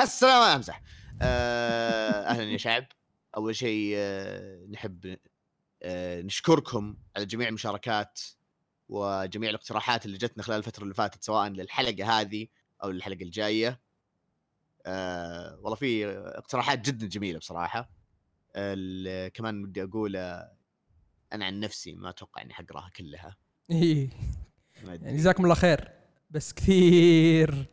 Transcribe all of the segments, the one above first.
هالسلامة. أمزح. أهلا يا شعب. أول شيء نحب نشكركم على جميع المشاركات وجميع الاقتراحات اللي جتنا خلال الفترة اللي فاتت، سواء للحلقة هذه أو للحلقة الجاية. والله في اقتراحات جدا جميلة بصراحة. كمان بدي أقول أنا عن نفسي ما أتوقع إني حقراها كلها. يعني جزاكم الله خير، بس كثير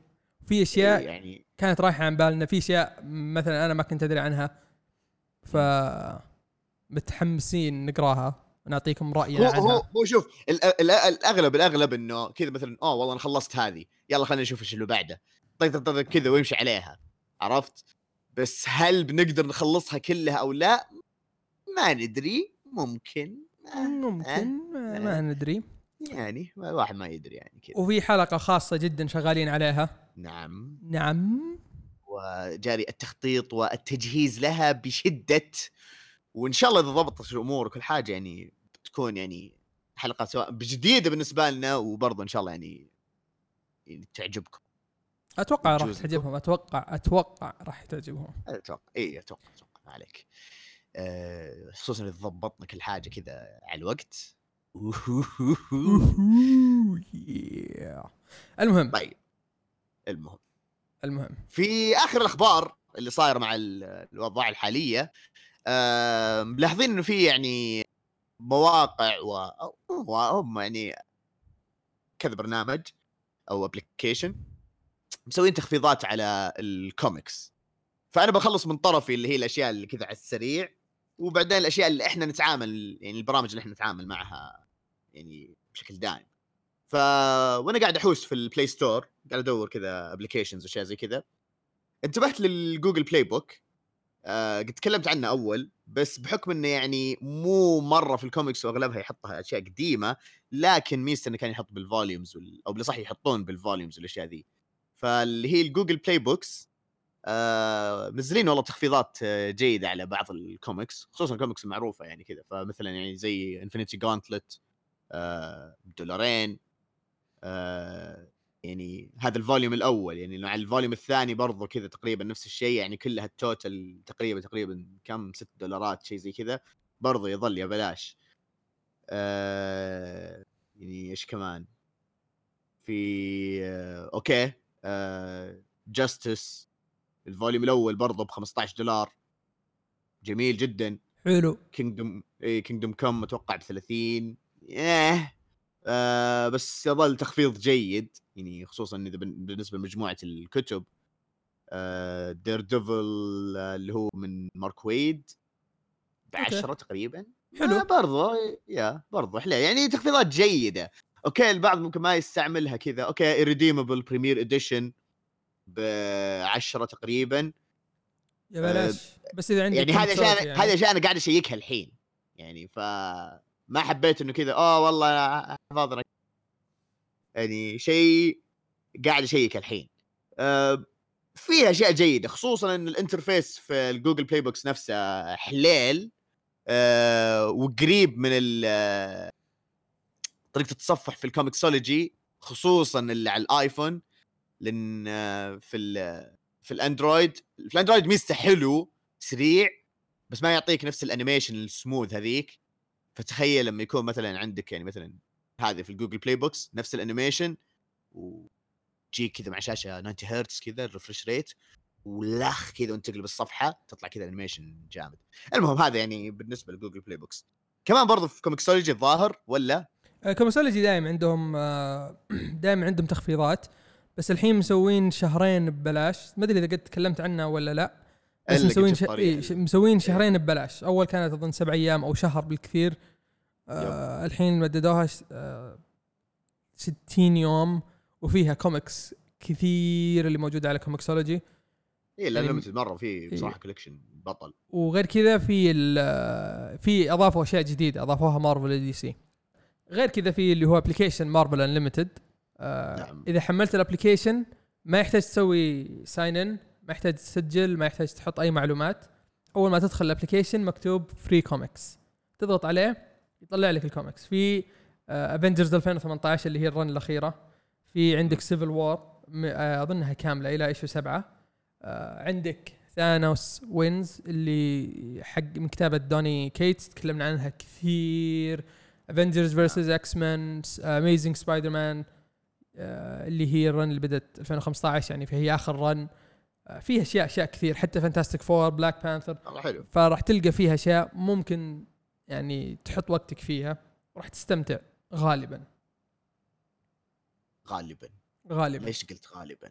في أشياء يعني كانت رايحة عن بالنا، في أشياء مثلا أنا ما كنت أدري عنها، فمتحمسين نقراها ونعطيكم رأينا عنها. هو شوف الأغلب إنه كذا مثلا والله أنا خلصت هذه، يلا خلينا نشوف إيش اللي بعده، طيب كذا ويمشي عليها، عرفت؟ بس هل بنقدر نخلصها كلها أو لا؟ ما ندري، ممكن ما ندري، يعني الواحد ما يدري يعني كذا. وفي حلقة خاصة جدا شغالين عليها. نعم، وجاري التخطيط والتجهيز لها بشدة، وإن شاء الله إذا ضبطت الأمور وكل حاجة يعني بتكون يعني حلقة سواء جديدة بالنسبة لنا، وبرضه إن شاء الله يعني تعجبكم. أتوقع راح تعجبهم. أتوقع راح تعجبهم. أتوقع عليك، خصوصا إذا ضبطنا كل حاجة كذا على الوقت. المهم طيب، المهم في آخر الأخبار اللي صاير مع الوضع الحالية، ملاحظين إنه في يعني مواقع وهم يعني كذا برنامج أو أبليكيشن مسوين تخفيضات على الكوميكس. فأنا بخلص من طرفي اللي هي الأشياء اللي كذا على السريع، وبعدين الأشياء اللي إحنا نتعامل يعني البرامج اللي إحنا نتعامل معها يعني بشكل دائم. وأنا قاعد أحوس في البلاي ستور، قاعد أدور كذا أبليكيشنز وشيء زي كذا، انتبهت للجوجل بلاي بوك. قد تكلمت عنه أول، بس بحكم إنه يعني مو مرة في الكوميكس وأغلبها يحطها أشياء قديمة، لكن ميزته إنه كان يحط بالفوليومز أو بالصح يحطون بالفوليومز والأشياء ذي. فاللي هي الجوجل بلاي بوكس منزلين والله تخفيضات جيدة على بعض الكوميكس، خصوصا الكوميكس المعروفة يعني كذا. فمثلا يعني زي انفينيتي جونتلت $2، يعني هذا الفوليوم الأول، يعني على الفوليوم الثاني برضو كذا تقريبا نفس الشيء، يعني كلها التوتل تقريبا كم $6 شيء زي كذا، برضو يظل يا بلاش. يعني إيش كمان في أوكي جاستس الفوليوم الأول برضه $15، جميل جدا حلو. كينجدوم كم أتوقع $30، بس يظل تخفيض جيد يعني، خصوصا إذا بالنسبة لمجموعة الكتب. دير ديفل اللي هو من مارك ويد ب10 تقريبا، حلو برضه، برضه حلو يعني تخفيضات جيدة. أوكي البعض ممكن ما يستعملها كذا، أوكي إيريديمبل بريمير إديشن ب10 تقريبا يا بلاش. بس إذا عندك يعني هذا شيء أنا قاعد أشيكها الحين يعني، فما حبيت إنه كذا والله حفاظنا يعني شيء قاعد أشيك الحين. فيها أشياء جيدة، خصوصا إن الانترفيس في الجوجل بلاي بوكس نفسه حلال، وقريب من طريقة التصفح في الكوميكسولوجي، خصوصا اللي على الآيفون، لأن في الأندرويد ميزته حلو سريع، بس ما يعطيك نفس الأنيميشن السموث هذيك. فتخيل لما يكون مثلا عندك يعني مثلا هذه في الجوجل بلاي بوكس نفس الأنيميشن، وجيك كذا مع شاشة 90 هرتز كذا الريفرش ريت، ولخ كذا وانتقل بالصفحة تطلع كذا أنيميشن جامد. المهم هذا يعني بالنسبة لجوجل بلاي بوكس. كمان برضو في كوميكسولوجي الظاهر ولا كوميكسولوجي دائم عندهم تخفيضات، بس الحين مسوين 2 ببلاش. ما ادري اذا قد تكلمت عنه ولا لا، بس مسوين 2 ببلاش. اول كانت اظن 7 أيام او شهر بالكثير، الحين مددوها 60 يوم، وفيها كوميكس كثير اللي موجوده على كوميكسولوجي. لانه مثل مره في بصراحه كولكشن بطل، وغير كذا في اضافوا اشياء جديده، اضافوها مارفل دي سي. غير كذا في اللي هو ابلكيشن مارفل انليمتد. نعم. إذا حملت الابليكيشن ما يحتاج تسوي ساين ان، ما يحتاج تسجل، ما يحتاج تحط أي معلومات. أول ما تدخل الابليكيشن مكتوب فري كوميكس، تضغط عليه يطلع لك الكوميكس. في أفنجرز 2018 اللي هي الرن الأخيرة، في عندك سيفل وور أظنها كاملة إلى إيشو 7، عندك ثانوس وينز اللي حق من كتابة دوني كيتس، تكلمنا عنها كثير. افنجرز فيرسز اكس مان، اميزنج سبايدر مان اللي هي الرن اللي بدت 2015 يعني، فهي اخر رن فيها اشياء كثير، حتى فانتاستيك فور، بلاك بانثر، حلو. فراح تلقى فيها اشياء ممكن يعني تحط وقتك فيها وراح تستمتع غالبا. ليش قلت غالبا؟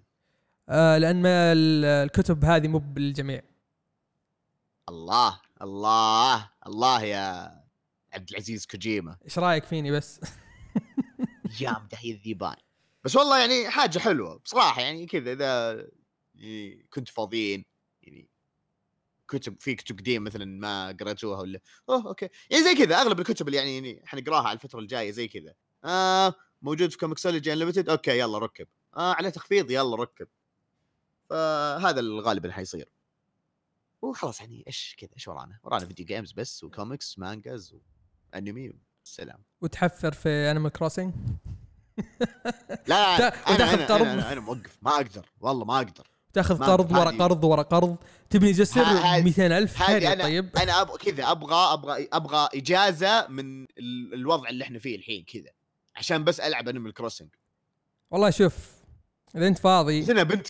لان ما الكتب هذه مو بالجميع. الله الله الله يا عبد العزيز كوجيما، ايش رايك فيني بس؟ يا مدحي الذيبان، بس والله يعني حاجه حلوه بصراحه يعني كذا، اذا كنت فاضيين يعني كتب، في كتب قديم مثلا ما قرأتوها ولا اوكي يعني زي كذا. اغلب الكتب اللي يعني حنقراها على الفتره الجايه زي كذا موجود في كوميكسولوجي انليمتد، اوكي يلا ركب، على تخفيض يلا ركب. فهذا الغالب اللي حيصير، وخلاص يعني ايش كذا، ايش ورانا فيديو جيمز بس، وكوميكس مانجاز وانمي والسلام. وتحفر في انيمال كروسنج؟ لا أنا موقف، ما اقدر والله ما اقدر. تاخذ قرض ورا قرض ورا قرض، تبني جسر 200,000 هذه. طيب انا ابغى اجازه من الوضع اللي احنا فيه الحين كذا عشان بس العب انيمال كروسنج. والله شوف، اذا انت فاضي، هنا بنت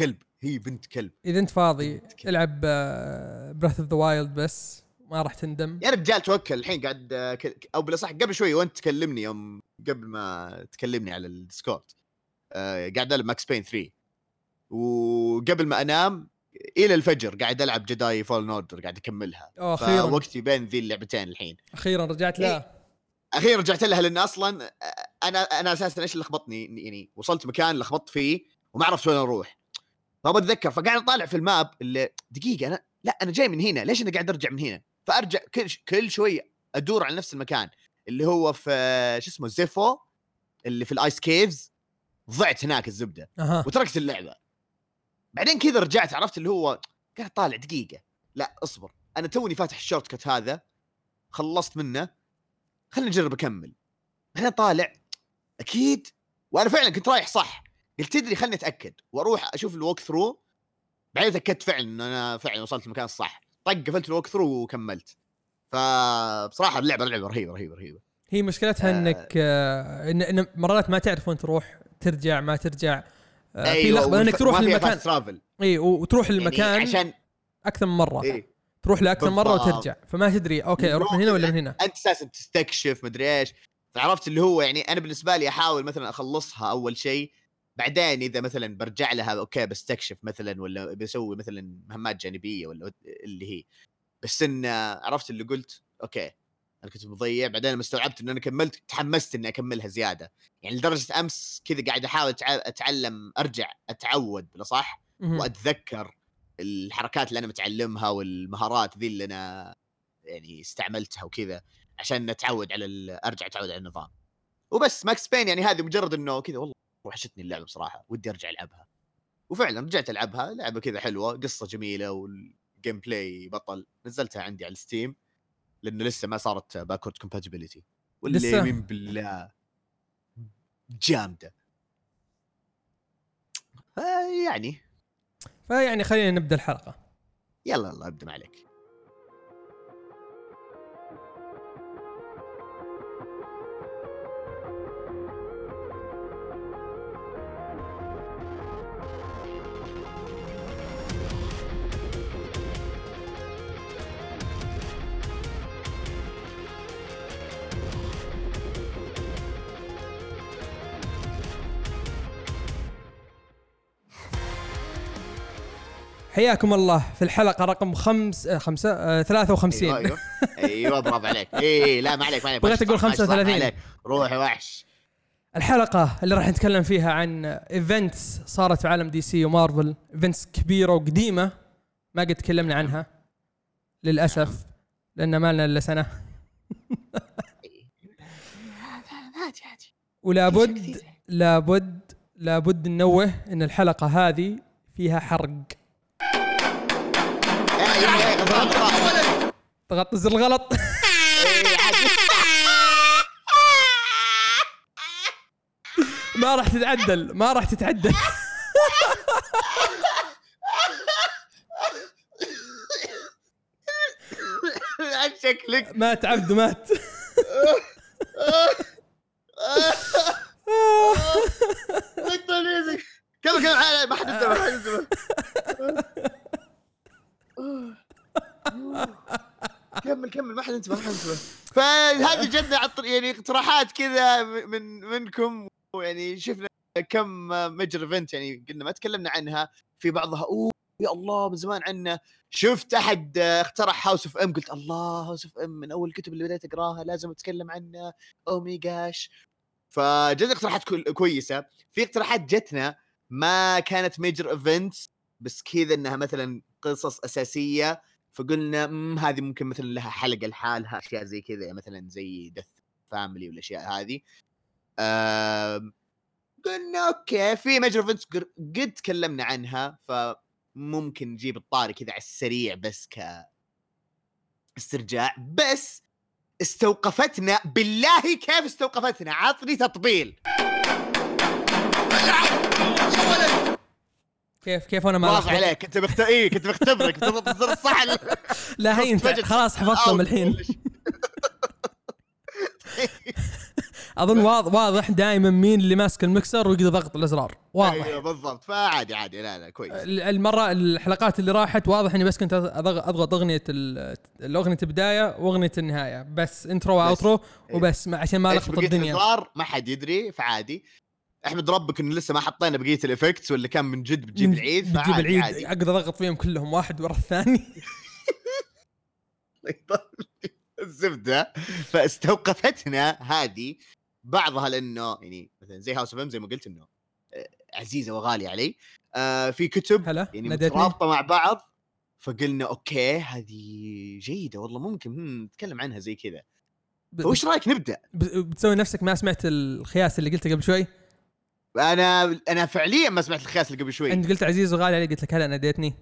كلب، اذا انت فاضي العب براث اوف ذا وايلد بس، ما راح تندم يا رجال. توكل الحين قاعد او بلا صح، قبل شوي وانت تكلمني، يوم قبل ما تكلمني على الديسكورد قاعد العب ماكس بين 3، وقبل ما انام الى الفجر قاعد العب جداي فول اوردر، قاعد اكملها. فوقتي بين ذي اللعبتين الحين، اخيرا رجعت لها. اخيرا رجعت لها، لان اصلا انا اساسا ايش اللي لخبطني يعني، وصلت مكان لخبطت فيه وما عرفت وين اروح، ما بتذكر. فقاعد اطالع في الماب اللي دقيقه انا جاي من هنا، ليش انا قاعد ارجع من هنا؟ فارجع كل شوي ادور على نفس المكان اللي هو في شو اسمه زيفو اللي في الايس كيفز، ضعت هناك الزبده وتركت اللعبه. بعدين كذا رجعت، عرفت اللي هو قاعد طالع دقيقه، لا اصبر انا توني فاتح الشورت كت هذا، خلصت منه، خلينا نجرب اكمل. انا طالع اكيد، وانا فعلا كنت رايح صح، قلت تدري خلني اتاكد واروح اشوف الووك ثرو. بعدين تاكدت فعلا ان انا فعلا وصلت المكان الصح، قفلت الوقت ثرو وكملت. فبصراحه اللعبه رهيبه. هي مشكلتها انك إن مرات ما تعرف وين تروح، ترجع ما ترجع. في لحظه انك تروح للمكان، اي وتروح للمكان يعني اكثر من مره، تروح لاكثر مره وترجع، فما تدري اوكي اروح من هنا ولا من هنا، انت اساسا تستكشف مدري ايش. فعرفت اللي هو يعني انا بالنسبه لي احاول مثلا اخلصها اول شيء، بعدين اذا مثلا برجع لها اوكي بستكشف مثلا، ولا بسوي مثلا مهمات جانبيه ولا اللي هي بس. ان عرفت اللي قلت اوكي انا كنت مضيع، بعدين لما استوعبت ان انا كملت تحمست اني اكملها زياده يعني، لدرجه امس كذا قاعد احاول اتعلم، ارجع اتعود بلا صح واتذكر الحركات اللي انا متعلمها والمهارات ذي اللي انا يعني استعملتها وكذا، عشان اتعود على ارجع اتعود على النظام وبس. ماكس بين يعني هذه مجرد انه كذا والله وحشتني اللعبة بصراحة، ودي أرجع ألعبها، وفعلا رجعت ألعبها. لعبة كذا حلوة، قصة جميلة، والجيم بلاي بطل. نزلتها عندي على الستيم لأنه لسه ما صارت باكورد كومباتيبليتي، واللي من بالله جامدة يعني خلينا نبدأ الحلقة. يلا أبدأ ما عليك. حياكم الله في الحلقة رقم 53. أيوة برافو عليك. لا ما عليك. بغيت أقول 35. روح وحش. الحلقة اللي راح نتكلم فيها عن events صارت في عالم دي سي ومارفل، events كبيرة وقديمة ما قد تكلمنا عنها للأسف، لأن مالنا إلا سنة. ولابد ننوه إن الحلقة هذه فيها حرق. ضغطت الزر الغلط. ما راح تتعدل شكلك مات عبد مات. نقطة ميزك كم ما حد يتابع كمل ما حد انتبه. فهذه جدنا يعني اقتراحات كذا منكم، ويعني شفنا كم مجر ايفنت يعني قلنا ما تكلمنا عنها في بعضها. اوه يا الله من زمان عنا. شفت احد اقترح هاوس اوف ام، قلت الله هاوس اوف ام من اول كتب اللي بدأت اقراها لازم اتكلم عنها. او ماي جاش، فجت اقتراحات كويسه. في اقتراحات جتنا ما كانت ميجر ايفنتس بس كذا انها مثلا قصص اساسيه، فقلنا هذه ممكن مثلا لها حلقه لحالها، اشياء زي كذا مثلا زي دث فاميلي والاشياء هذه. قلنا اوكي في ميجر ايفنتس قد تكلمنا عنها، فممكن نجيب الطاري كذا على السريع بس كاسترجاع. بس استوقفتنا بالله، كيف استوقفتنا؟ عطني تطبيل. كيف انا ما واضح عليك، انت مختئي، كنت بختبرك، كنت تضغط الزر الصح. لا هي انت خلاص حفظتهم الحين. اظن واضح دائما مين اللي ماسك المكسر ويقدر ضغط الازرار، واضح. ايوه بالضبط، فعادي. لا كويس. المره الحلقات اللي راحت واضح اني بس كنت اضغط اغنيه البدايه واغنيه النهايه، بس انترو واوترو وبس، عشان ما لخبط الدنيا. الازرار ما حد يدري، فعادي. احمد ربك ان لسه ما حطينا بقيه الافكتس ولا كان من جد بتجيب العيد. فعادي اقدر اضغط فيهم كلهم واحد ورا الثاني. الزبده. فاستوقفتنا هذه بعضها، لانه يعني مثلا زي هاوس اوف ام زي ما قلت انه عزيزه وغاليه علي. في كتب يعني مترابطه مع بعض، فقلنا اوكي هذه جيده والله ممكن نتكلم عنها زي كذا. وش رايك نبدا؟ بتسوي نفسك ما سمعت الخياس اللي قلته قبل شوي. انا فعليا ما سمعت الخياس اللي قبل شوي. انت قلت عزيز وغالي علي، قلت لك هلا ناديتني.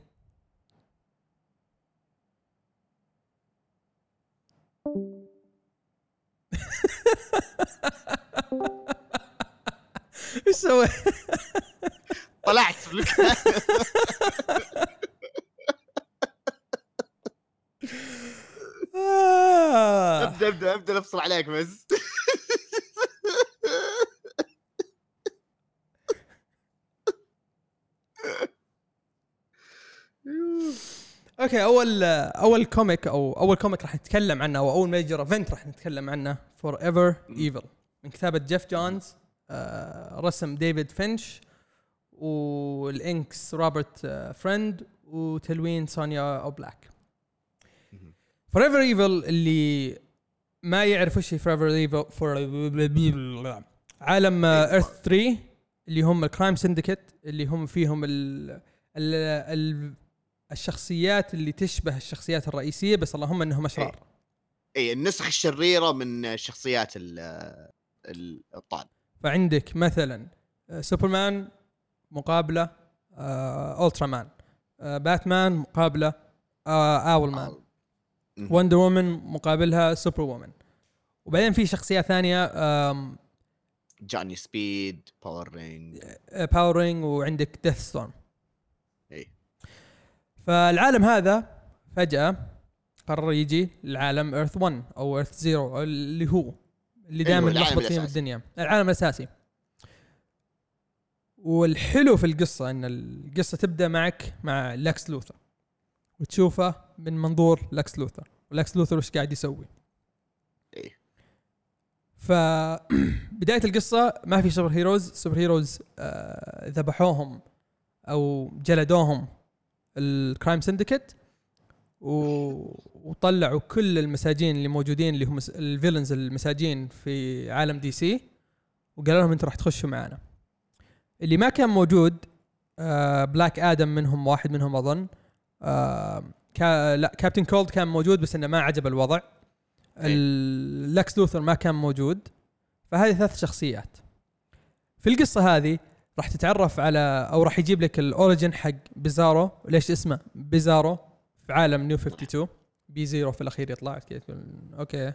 ايش سويت؟ طلعت. ابدا افصل عليك بس. اوكي، اول كوميك او اول كوميك راح نتكلم عنه، او اول ميجر ايفنت راح نتكلم عنه Forever Evil من كتابة جيف جونز، رسم ديفيد فينش، والانكس روبرت فريند، وتلوين سونيا اوبلاك. Forever Evil اللي ما يعرف وش Forever Evil for عالم ايرث 3 اللي هم الكرايم سندكيت، اللي هم فيهم الشخصيات اللي تشبه الشخصيات الرئيسية بس اللهم انهم اشرار. اي النسخ الشريرة من الشخصيات الابطال. فعندك مثلا سوبرمان مقابلة أولترامان، باتمان مقابلة آولمان، وندر وومن مقابلها سوبر وومن. وبعدين في شخصية ثانية جوني سبيد، باور رينج، وعندك ديث ستورم. فالعالم هذا فجأة قرر يجي العالم إيرث 1 أو إيرث 0 اللي هو اللي دائما لخبط فيه الدنيا، العالم الأساسي. والحلو في القصة أن القصة تبدأ معك مع لاكس لوثر، وتشوفه من منظور لاكس لوثر، ولاكس لوثر وش قاعد يسوي. فبداية القصة ما في سوبر هيروز ذبحوهم أو جلدوهم الكرايم سندكيت، وطلعوا كل المساجين اللي موجودين اللي هم الفيلنز المساجين في عالم دي سي، وقالوا لهم انت راح تخشوا معنا. اللي ما كان موجود بلاك آدم منهم، واحد منهم اظن كابتن كولد كان موجود بس انه ما عجب الوضع. اللاكس لوثر ما كان موجود. فهذه ثلاث شخصيات في القصة هذه. راح تتعرف على او راح يجيب لك الاوريجن حق بيزارو، ليش اسمه بيزارو في عالم نيو 52 بي زيرو. في الاخير يطلع كذا تقول اوكي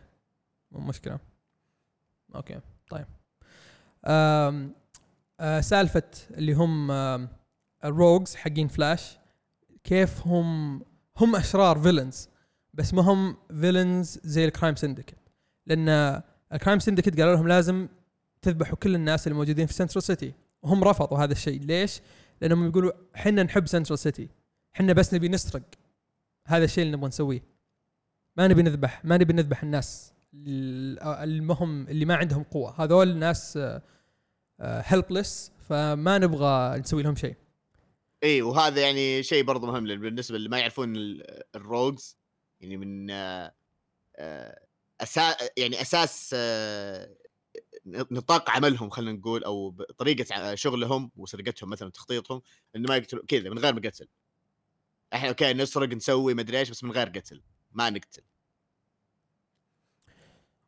مو مشكله، اوكي طيب. سالفه اللي هم الروجز حقين فلاش، كيف هم اشرار فيلنز بس ما هم فيلنز زي الكرايم سندكت، لأن الكرايم سندكت قالوا لهم لازم تذبحوا كل الناس الموجودين في سنترال سيتي، وهم رفضوا هذا الشيء. ليش؟ لأنهم يقولوا حنا نحب سنترال سيتي، حنا بس نبي نسرق، هذا الشيء اللي نبغى نسويه، ما نبي نذبح، ما نبي نذبح الناس المهم اللي ما عندهم قوة، هذول ناس helpless، فما نبغى نسوي لهم شيء. اي وهذا يعني شيء برضو مهم بالنسبة اللي ما يعرفون الروجز، يعني من أساس نطاق عملهم، خلينا نقول، أو طريقة شغلهم وسرقتهم مثلا تخطيطهم، إنه ما يقتلوا كذا من غير ما قتل. إحنا أوكي نسرق نسوي مدري إيش بس من غير قتل، ما نقتل.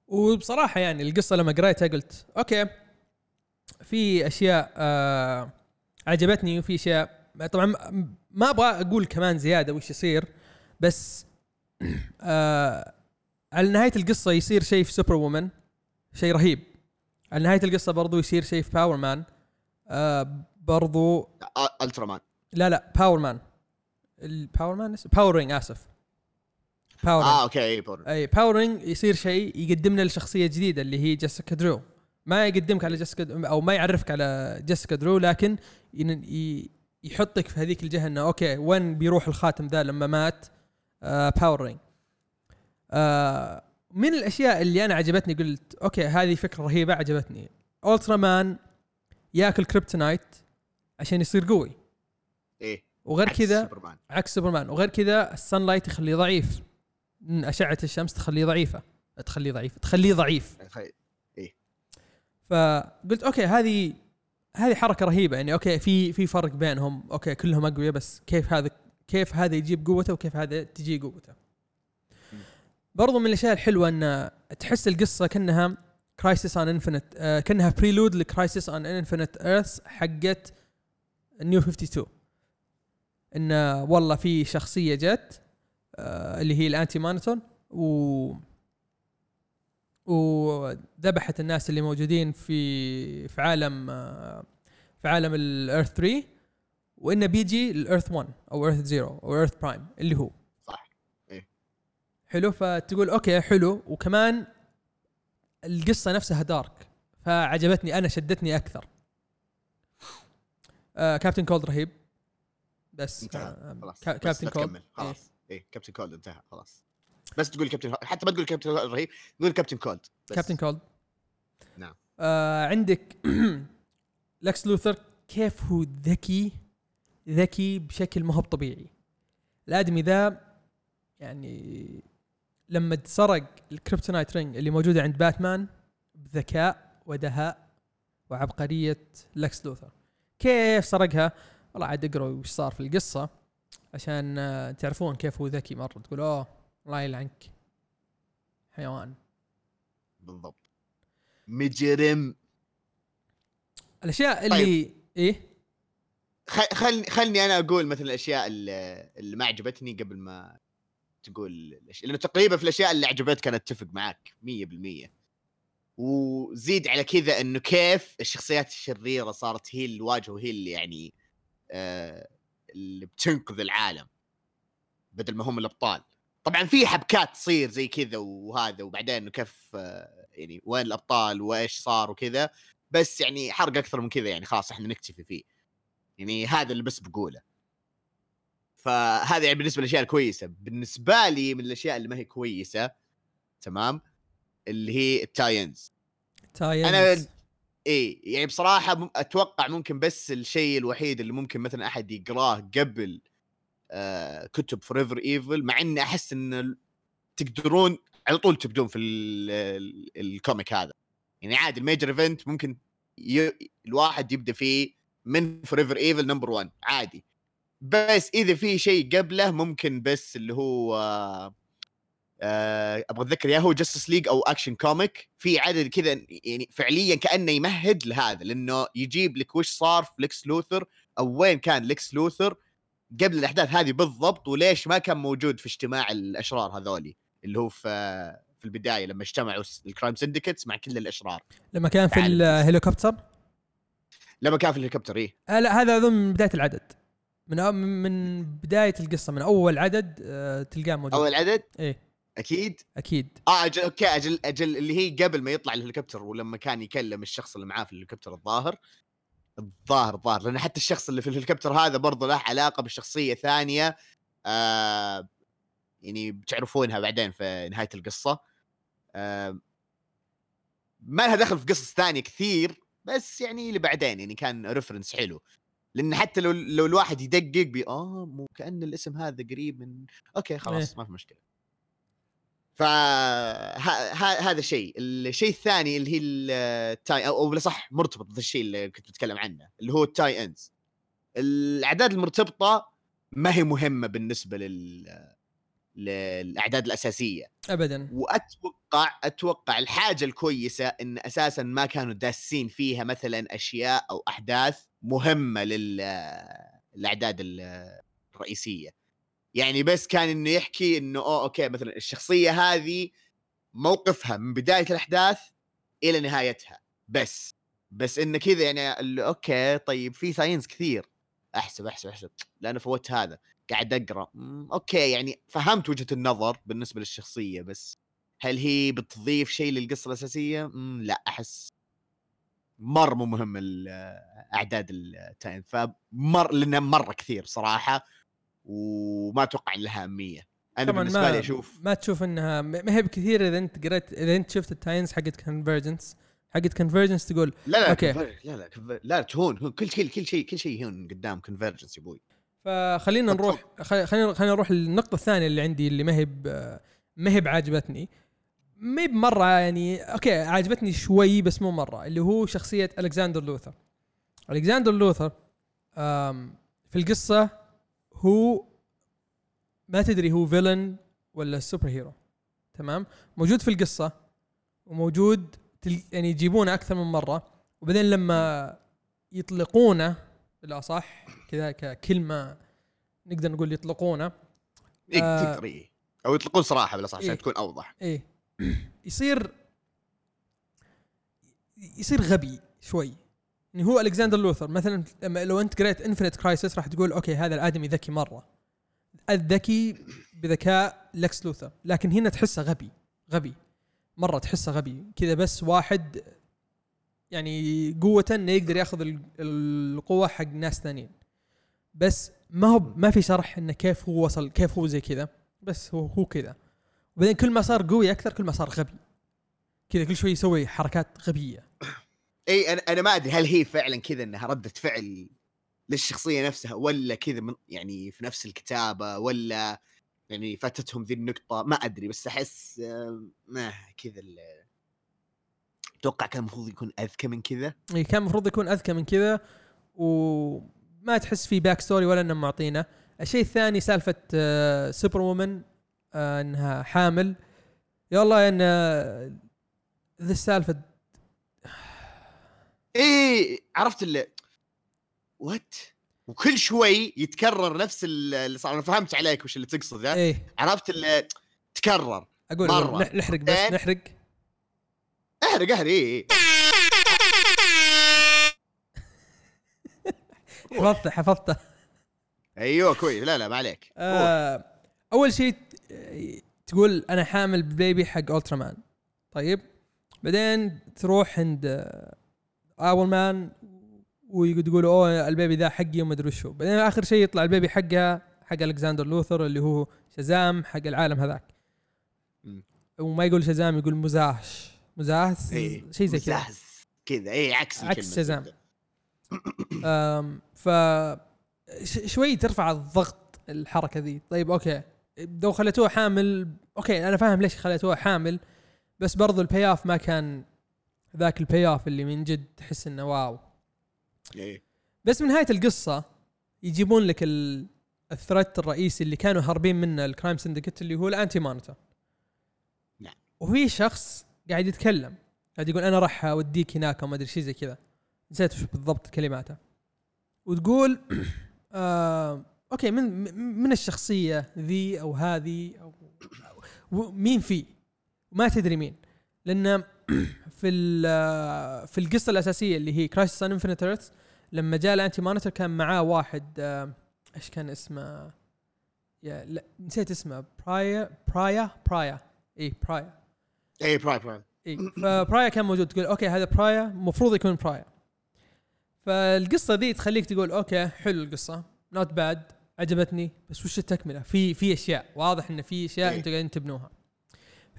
وبصراحة يعني القصة لما قريتها قلت أوكي في أشياء عجبتني، وفي أشياء طبعا ما أبغى أقول كمان زيادة وش يصير، بس على نهاية القصة يصير شيء في سوبر وومن شيء رهيب، على نهاية القصة برضو يصير شيء في باور مان، برضو ألترامان، لا باور مان، الباور مان باورينج، آسف باورينج. اوكي باورينج، اي باورينج يصير شيء يقدمنا لشخصية جديدة اللي هي جيسيكا درو. ما يقدمك على جيسيكا او ما يعرفك على جيسيكا درو، لكن يحطك في هذيك الجهة انه اوكي وين بيروح الخاتم ذا لما مات باورينج. من الأشياء اللي أنا عجبتني قلت أوكي هذه فكرة رهيبة عجبتني، أولترامان يأكل كريبتونايت عشان يصير قوي، إيه، وغير كذا عكس سوبرمان، وغير كذا السانلايت يخليه ضعيف، أشعة الشمس تخليه ضعيف إيه. فقلت أوكي هذه حركة رهيبة، يعني أوكي في فرق بينهم، أوكي كلهم أقوياء بس كيف هذا يجيب قوته وكيف هذا تجي قوته. برضو من الأشياء الحلوة أن تحس القصة كأنها Crisis on Infinite، كأنها Prelude ل Crisis on Infinite Earths حقت New 52، إن والله في شخصية جت اللي هي الأنتي مانتون وذبحت الناس اللي موجودين في عالم الأرث 3، وإنه بيجي الأرث 1 أو أرث 0 أو أرث برايم اللي هو حلو. فتقول أوكي حلو، وكمان القصة نفسها دارك، فعجبتني أنا، شدتني أكثر. كابتن كولد رهيب، بس كابتن كولد خلاص، إيه كابتن كولد انتهى خلاص، بس تقول كابتن، حتى ما تقول كابتن رهيب، تقول كابتن كولد، كابتن كولد. نعم. عندك لكس لوثر، كيف هو ذكي بشكل ما هو طبيعي. الآدمي ذا يعني لما تسرق الكريبتونايت رينج اللي موجودة عند باتمان بذكاء ودهاء وعبقرية لكس لوثر، كيف سرقها؟ والله عاد اقرأوا وش صار في القصة عشان تعرفون كيف هو ذكي مرة. تقول اوه الله يلعنك حيوان، بالضبط مجرم. الأشياء اللي طيب. ايه خلني أنا أقول مثل الأشياء اللي ما عجبتني قبل ما تقول، لأنه تقريبا في الأشياء اللي عجبتك أنا أتفق معك 100%، وزيد على كذا إنه كيف الشخصيات الشريرة صارت هي الواجهة وهي اللي يعني اللي بتنقذ العالم بدل ما هم الأبطال. طبعا في حبكات تصير زي كذا وهذا، وبعدين إنه كيف يعني وين الأبطال وإيش صار وكذا، بس يعني حرق أكثر من كذا يعني خلاص إحنا نكتفي فيه، يعني هذا اللي بس بقوله. فهذا يعني بالنسبة للأشياء الكويسة. بالنسبة لي من الأشياء اللي ما هي كويسة تمام اللي هي التاينز. أنا إيه يعني بصراحة أتوقع ممكن بس الشيء الوحيد اللي ممكن مثلا أحد يقراه قبل كتب Forever Evil، مع إن أحس إن تقدرون على طول تبدون في الكوميك هذا، يعني عادي الميجر إيفنت ممكن الواحد يبدأ فيه من Forever Evil نمبر 1 عادي، بس إذا في شيء قبله ممكن بس اللي هو أبغى أتذكر يا هو جاستس ليج أو أكشن كوميك، في عدد كذا يعني فعليا كأنه يمهد لهذا، لأنه يجيب لك وش صار في لكس لوثر أو وين كان لكس لوثر قبل الأحداث هذه بالضبط، وليش ما كان موجود في اجتماع الأشرار هذولي اللي هو في البداية لما اجتمعوا الكرايم سندكتس مع كل الأشرار، لما كان في الهليكوبتر إيه. لا هذا ضمن بداية العدد من بداية القصة من أول عدد تلقاه موجود. أول عدد؟ إيه أكيد. أجل اللي هي قبل ما يطلع الهليكوبتر ولما كان يكلم الشخص اللي معاه في الهليكوبتر الظاهر لأن حتى الشخص اللي في الهليكوبتر هذا برضه له علاقة بالشخصية ثانية يعني بتعرفونها بعدين في نهاية القصة. ما لها دخل في قصص ثانية كثير بس يعني اللي بعدين يعني كان ريفرنس حلو لأن حتى لو الواحد يدقق بي مو كأن الاسم هذا قريب من أوكي خلاص ما في مشكلة. هذا شيء. الشيء الثاني اللي هي التاي أو بلا صح مرتبط بالشيء اللي كنت بتكلم عنه اللي هو التاي إنز. الأعداد المرتبطة ما هي مهمة بالنسبة للأعداد الأساسية أبدا. وأتوقع الحاجة الكويسة إن أساسا ما كانوا داسين فيها مثلا أشياء أو أحداث مهمة للأعداد الرئيسية. يعني بس كان إنه يحكي إنه أوكي مثلا الشخصية هذه موقفها من بداية الأحداث إلى نهايتها بس إنه كذا يعني أوكي طيب في ساينس كثير أحسب لا أنا فوت هذا قاعد أقرأ أوكي يعني فهمت وجهة النظر بالنسبة للشخصية بس هل هي بتضيف شيء للقصة الأساسية؟ لا أحس مر مو مهم الأعداد التايم لأنها مرة كثير صراحة وما أتوقع لها أهمية. أنا بالنسبة لي أشوف ما تشوف إنها مهب كثير. إذا أنت قرأت إذا أنت شفت التاينز حقت كونفرجنس تقول لا تهون كل شيء هون قدام كونفرجنس يبوي. فخلينا نروح خلينا نروح للنقطة الثانية اللي عندي اللي مهب عجبتني مي بمرة يعني أوكي عجبتني شوي بس مو مرة اللي هو شخصية ألكساندر لوثر في القصة هو ما تدري هو فيلن ولا سوبر هيرو تمام موجود في القصة وموجود يعني يجيبونه أكثر من مرة وبعدين لما يطلقونه بالأصح كذا ككلمة نقدر نقول يطلقونه تقدري أو يطلقون صراحة بالأصح عشان تكون أوضح يصير غبي شوي. يعني هو ألكساندر لوثر مثلا لو أنت قرأت إنفينيت كرايسيس راح تقول أوكي هذا الآدمي ذكي مرة الذكي بذكاء لكس لوثر لكن هنا تحسه غبي مرة تحسه غبي كذا بس واحد يعني قوة إنه يقدر يأخذ القوة حق ناس ثانيين بس ما في شرح إنه كيف هو وصل كيف هو زي كذا بس هو كذا وبعدين كل ما صار قوي أكثر كل ما صار غبي كذا كل شوي يسوي حركات غبية. أي أنا ما أدري هل هي فعلا كذا إنها ردة فعل للشخصية نفسها ولا كذا يعني في نفس الكتابة ولا يعني فاتتهم ذي النقطة ما أدري بس أحس ما كذا أتوقع كان مفروض يكون أذكى من كذا. إيه كان مفروض يكون أذكى من كذا وما تحس في باك ستوري ولا إنه معطينا. الشيء الثاني سالفة سوبر وومن إنها حامل يا الله إن ذي السالفة إيه عرفت اللي وات وكل شوي يتكرر نفس اللي صار. أنا فهمت عليك وش اللي تقصد ذا إيه؟ عرفت اللي تكرر أقول مرة نحرق بس نحرق إيه حفظته أيوة كويس لا ما عليك. أول شيء تقول أنا حامل ببيبي حق أولترامان طيب بعدين تروح عند أول مان ويقولوا البيبي ذا حقي وما أدري شو بعدين آخر شيء يطلع البيبي حقها حق ألكساندر لوثر اللي هو شازام حق العالم هذاك وما يقول شازام يقول مزاحس إيه. شيء زي كذا إيه عكس شازام شوي ترفع الضغط الحركة ذي. طيب أوكي لو خلتوه حامل أوكي أنا فاهم ليش خلتوه حامل بس برضو البياف ما كان ذاك البياف اللي من جد تحس إنه واو بس من نهاية القصة يجيبون لك الثريت الرئيسي اللي كانوا هاربين منه الكرايم سندكت اللي هو الأنتي مانيتور وفي شخص قاعد يتكلم قاعد يقول أنا راح أوديك هناك وما أدري شيء زي كذا نسيت وش بالضبط كلماته وتقول أوكي من الشخصية ذي أو هذه أو مين فيه ما تدري مين لأن في القصة الأساسية اللي هي كرايسيس أون إنفينيت إيرث لما جاء الأنتي مانيتور كان معاه واحد ايش كان اسمه؟ يا لا نسيت اسمه. برايا. إيه فبرايا كان موجود، تقول أوكي هذا برايا مفروض يكون برايا. فالقصة دي تخليك تقول أوكي حلو القصة not bad عجبتني، بس وش التكملة؟ في أشياء واضح إن في أشياء أنتوا قاعدين تبنوها.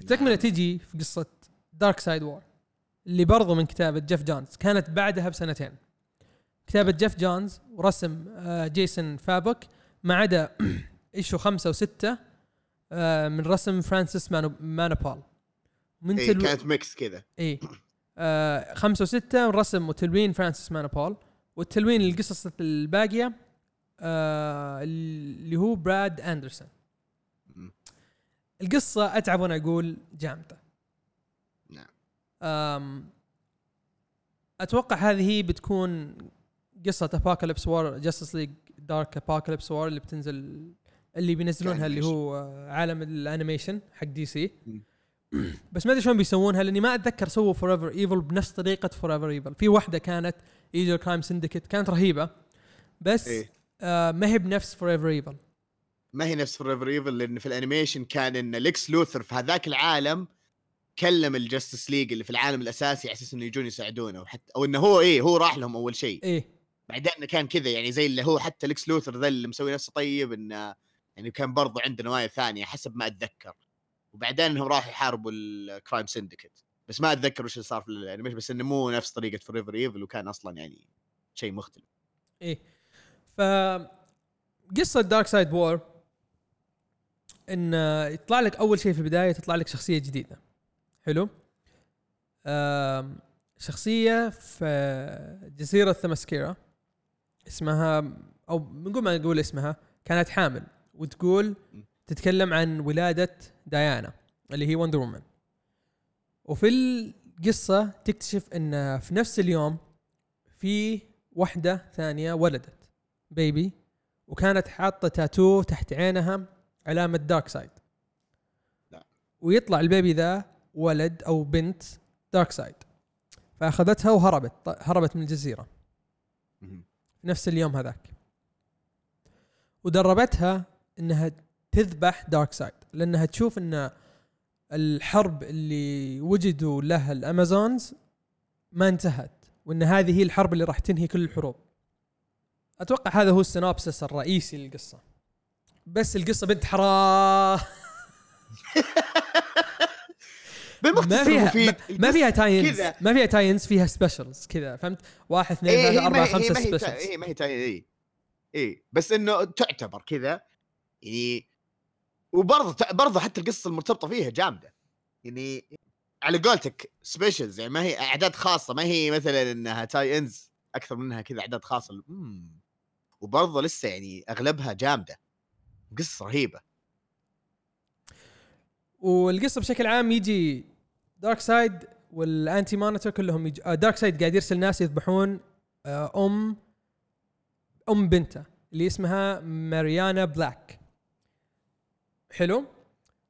التكملة تيجي في قصة دارك سايد وور اللي برضو من كتابة جيف جونز، كانت بعدها ب2 سنين كتابة جيف جونز ورسم جيسون فابوك، ما عدا إيشو 5 و6 من رسم فرانسيس مانوبال. إيه كانت ميكس كذا. إيه 5 و6 رسم وتلوين فرانسيس مانوبال، والتلوين القصص الباقية اللي هو براد أندرسون. القصة أتعب وأنا أقول جامدة. نعم. أتوقع هذه بتكون قصة أبوكاليبس وور، جاستس ليج دارك أبوكاليبس وور اللي بتنزل، اللي بينزلونها اللي هو عالم الانيميشن حق دي سي. بس ما ادري شلون بيسوونها، لاني ما اتذكر سووا فوريفر ايفل بنفس طريقه فوريفر ايفل. في واحده كانت ايجر كرايم سندكيت كانت رهيبه، بس إيه؟ ما هي بنفس فوريفر ايفل، ما هي نفس فوريفر ايفل، لان في الانيميشن كان ان ليكس لوثر في هذاك العالم كلم الجاستس ليج اللي في العالم الاساسي على اساس انه يجون يساعدونه، وحتى او انه هو ايه هو راح لهم اول شيء. ايه بعدين كان كذا يعني زي اللي هو حتى ليكس لوثر ذا اللي مسوي نفسه طيب، انه يعني كان برضو عنده نوايا ثانية حسب ما أتذكر. وبعدين إنهم راح يحاربوا الكرايم سندكت، بس ما أتذكر وش اللي صار في الأنيميشن، بس إنه مو نفس طريقة فوريفر إيفل، وكان أصلاً يعني شيء مختلف. إيه فقصة دارك سايد وور إن يطلع لك أول شيء في البداية تطلع لك شخصية جديدة. حلو. شخصية في جزيرة ثماسكيرا اسمها، أو بنقول ما نقول اسمها، كانت حامل، وتقول تتكلم عن ولادة ديانا اللي هي وندر وومن. وفي القصة تكتشف ان في نفس اليوم في واحدة ثانية ولدت بيبي، وكانت حاطة تاتو تحت عينها علامة دارك سايد، ويطلع البيبي ذا ولد او بنت دارك سايد. فاخذتها وهربت، هربت من الجزيرة نفس اليوم هذاك، ودربتها انها تذبح دارك سايد، لانها تشوف ان الحرب اللي وجدوا لها الامازونز ما انتهت، وان هذه هي الحرب اللي راح تنهي كل الحروب. اتوقع هذا هو السينابسس الرئيسي للقصه. بس القصه بنت حرام ما فيها تاينز، فيها سبيشلز كذا، فهمت؟ 1 2 3 4 5 سبيشلز. اي ما هي تاينز، ايه بس انه تعتبر كذا يعني. وبرضه حتى القصه المرتبطه فيها جامده يعني، على قولتك سبيشلز يعني، ما هي اعداد خاصه، ما هي مثلا انها تاي انز اكثر منها كذا اعداد خاصه. وبرضه لسه يعني اغلبها جامده، قصه رهيبه. والقصه بشكل عام يجي دارك سايد والانتي مانيتور كلهم دارك سايد قاعد يرسل ناس يذبحون ام بنتها اللي اسمها ماريانا بلاك. حلو.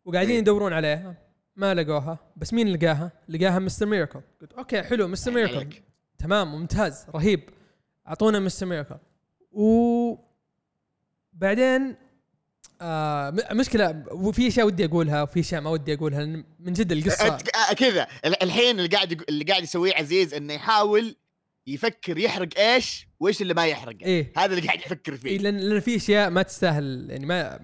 وقاعدين يدورون عليها ما لقوها، بس مين لقاها مستر ميراكل. قلت اوكي حلو مستر ميراكل تمام وممتاز رهيب، اعطونا مستر ميراكل. وبعدين مشكله، وفي اشياء ودي اقولها وفي اشياء ما ودي اقولها من جد القصه كذا. الحين اللي قاعد يسويه عزيز انه يحاول يفكر يحرق ايش وايش اللي ما يحرق. إيه؟ هذا اللي قاعد يفكر فيه. إيه لأن في اشياء ما تستاهل يعني، ما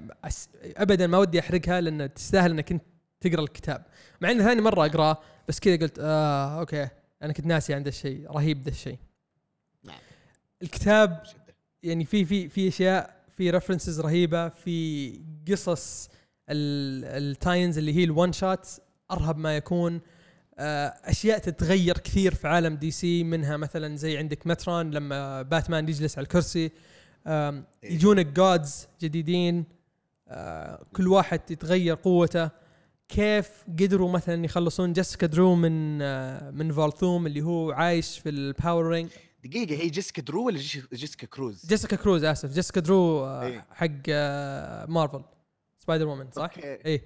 ابدا ما ودي احرقها، لان تستاهل انك انت تقرا الكتاب. مع ان ثاني مره اقراه بس كذا قلت اوكي انا كنت ناسي عند الشيء رهيب ذا الشيء. نعم الكتاب يعني في اشياء، في ريفرنسز رهيبه، في قصص التاينز اللي هي الوان شوتس ارهب ما يكون. أشياء تتغير كثير في عالم دي سي، منها مثلا زي عندك متران لما باتمان يجلس على الكرسي، يجونك جودز جديدين كل واحد يتغير قوته. كيف قدروا مثلا يخلصون جيسيكا درو من فالثوم اللي هو عايش في الباور رينج. دقيقة هي جيسيكا درو ولا جيسيكا كروز؟ جيسيكا كروز، آسف جيسيكا درو حق مارفل سبايدر وومن صح؟ ايه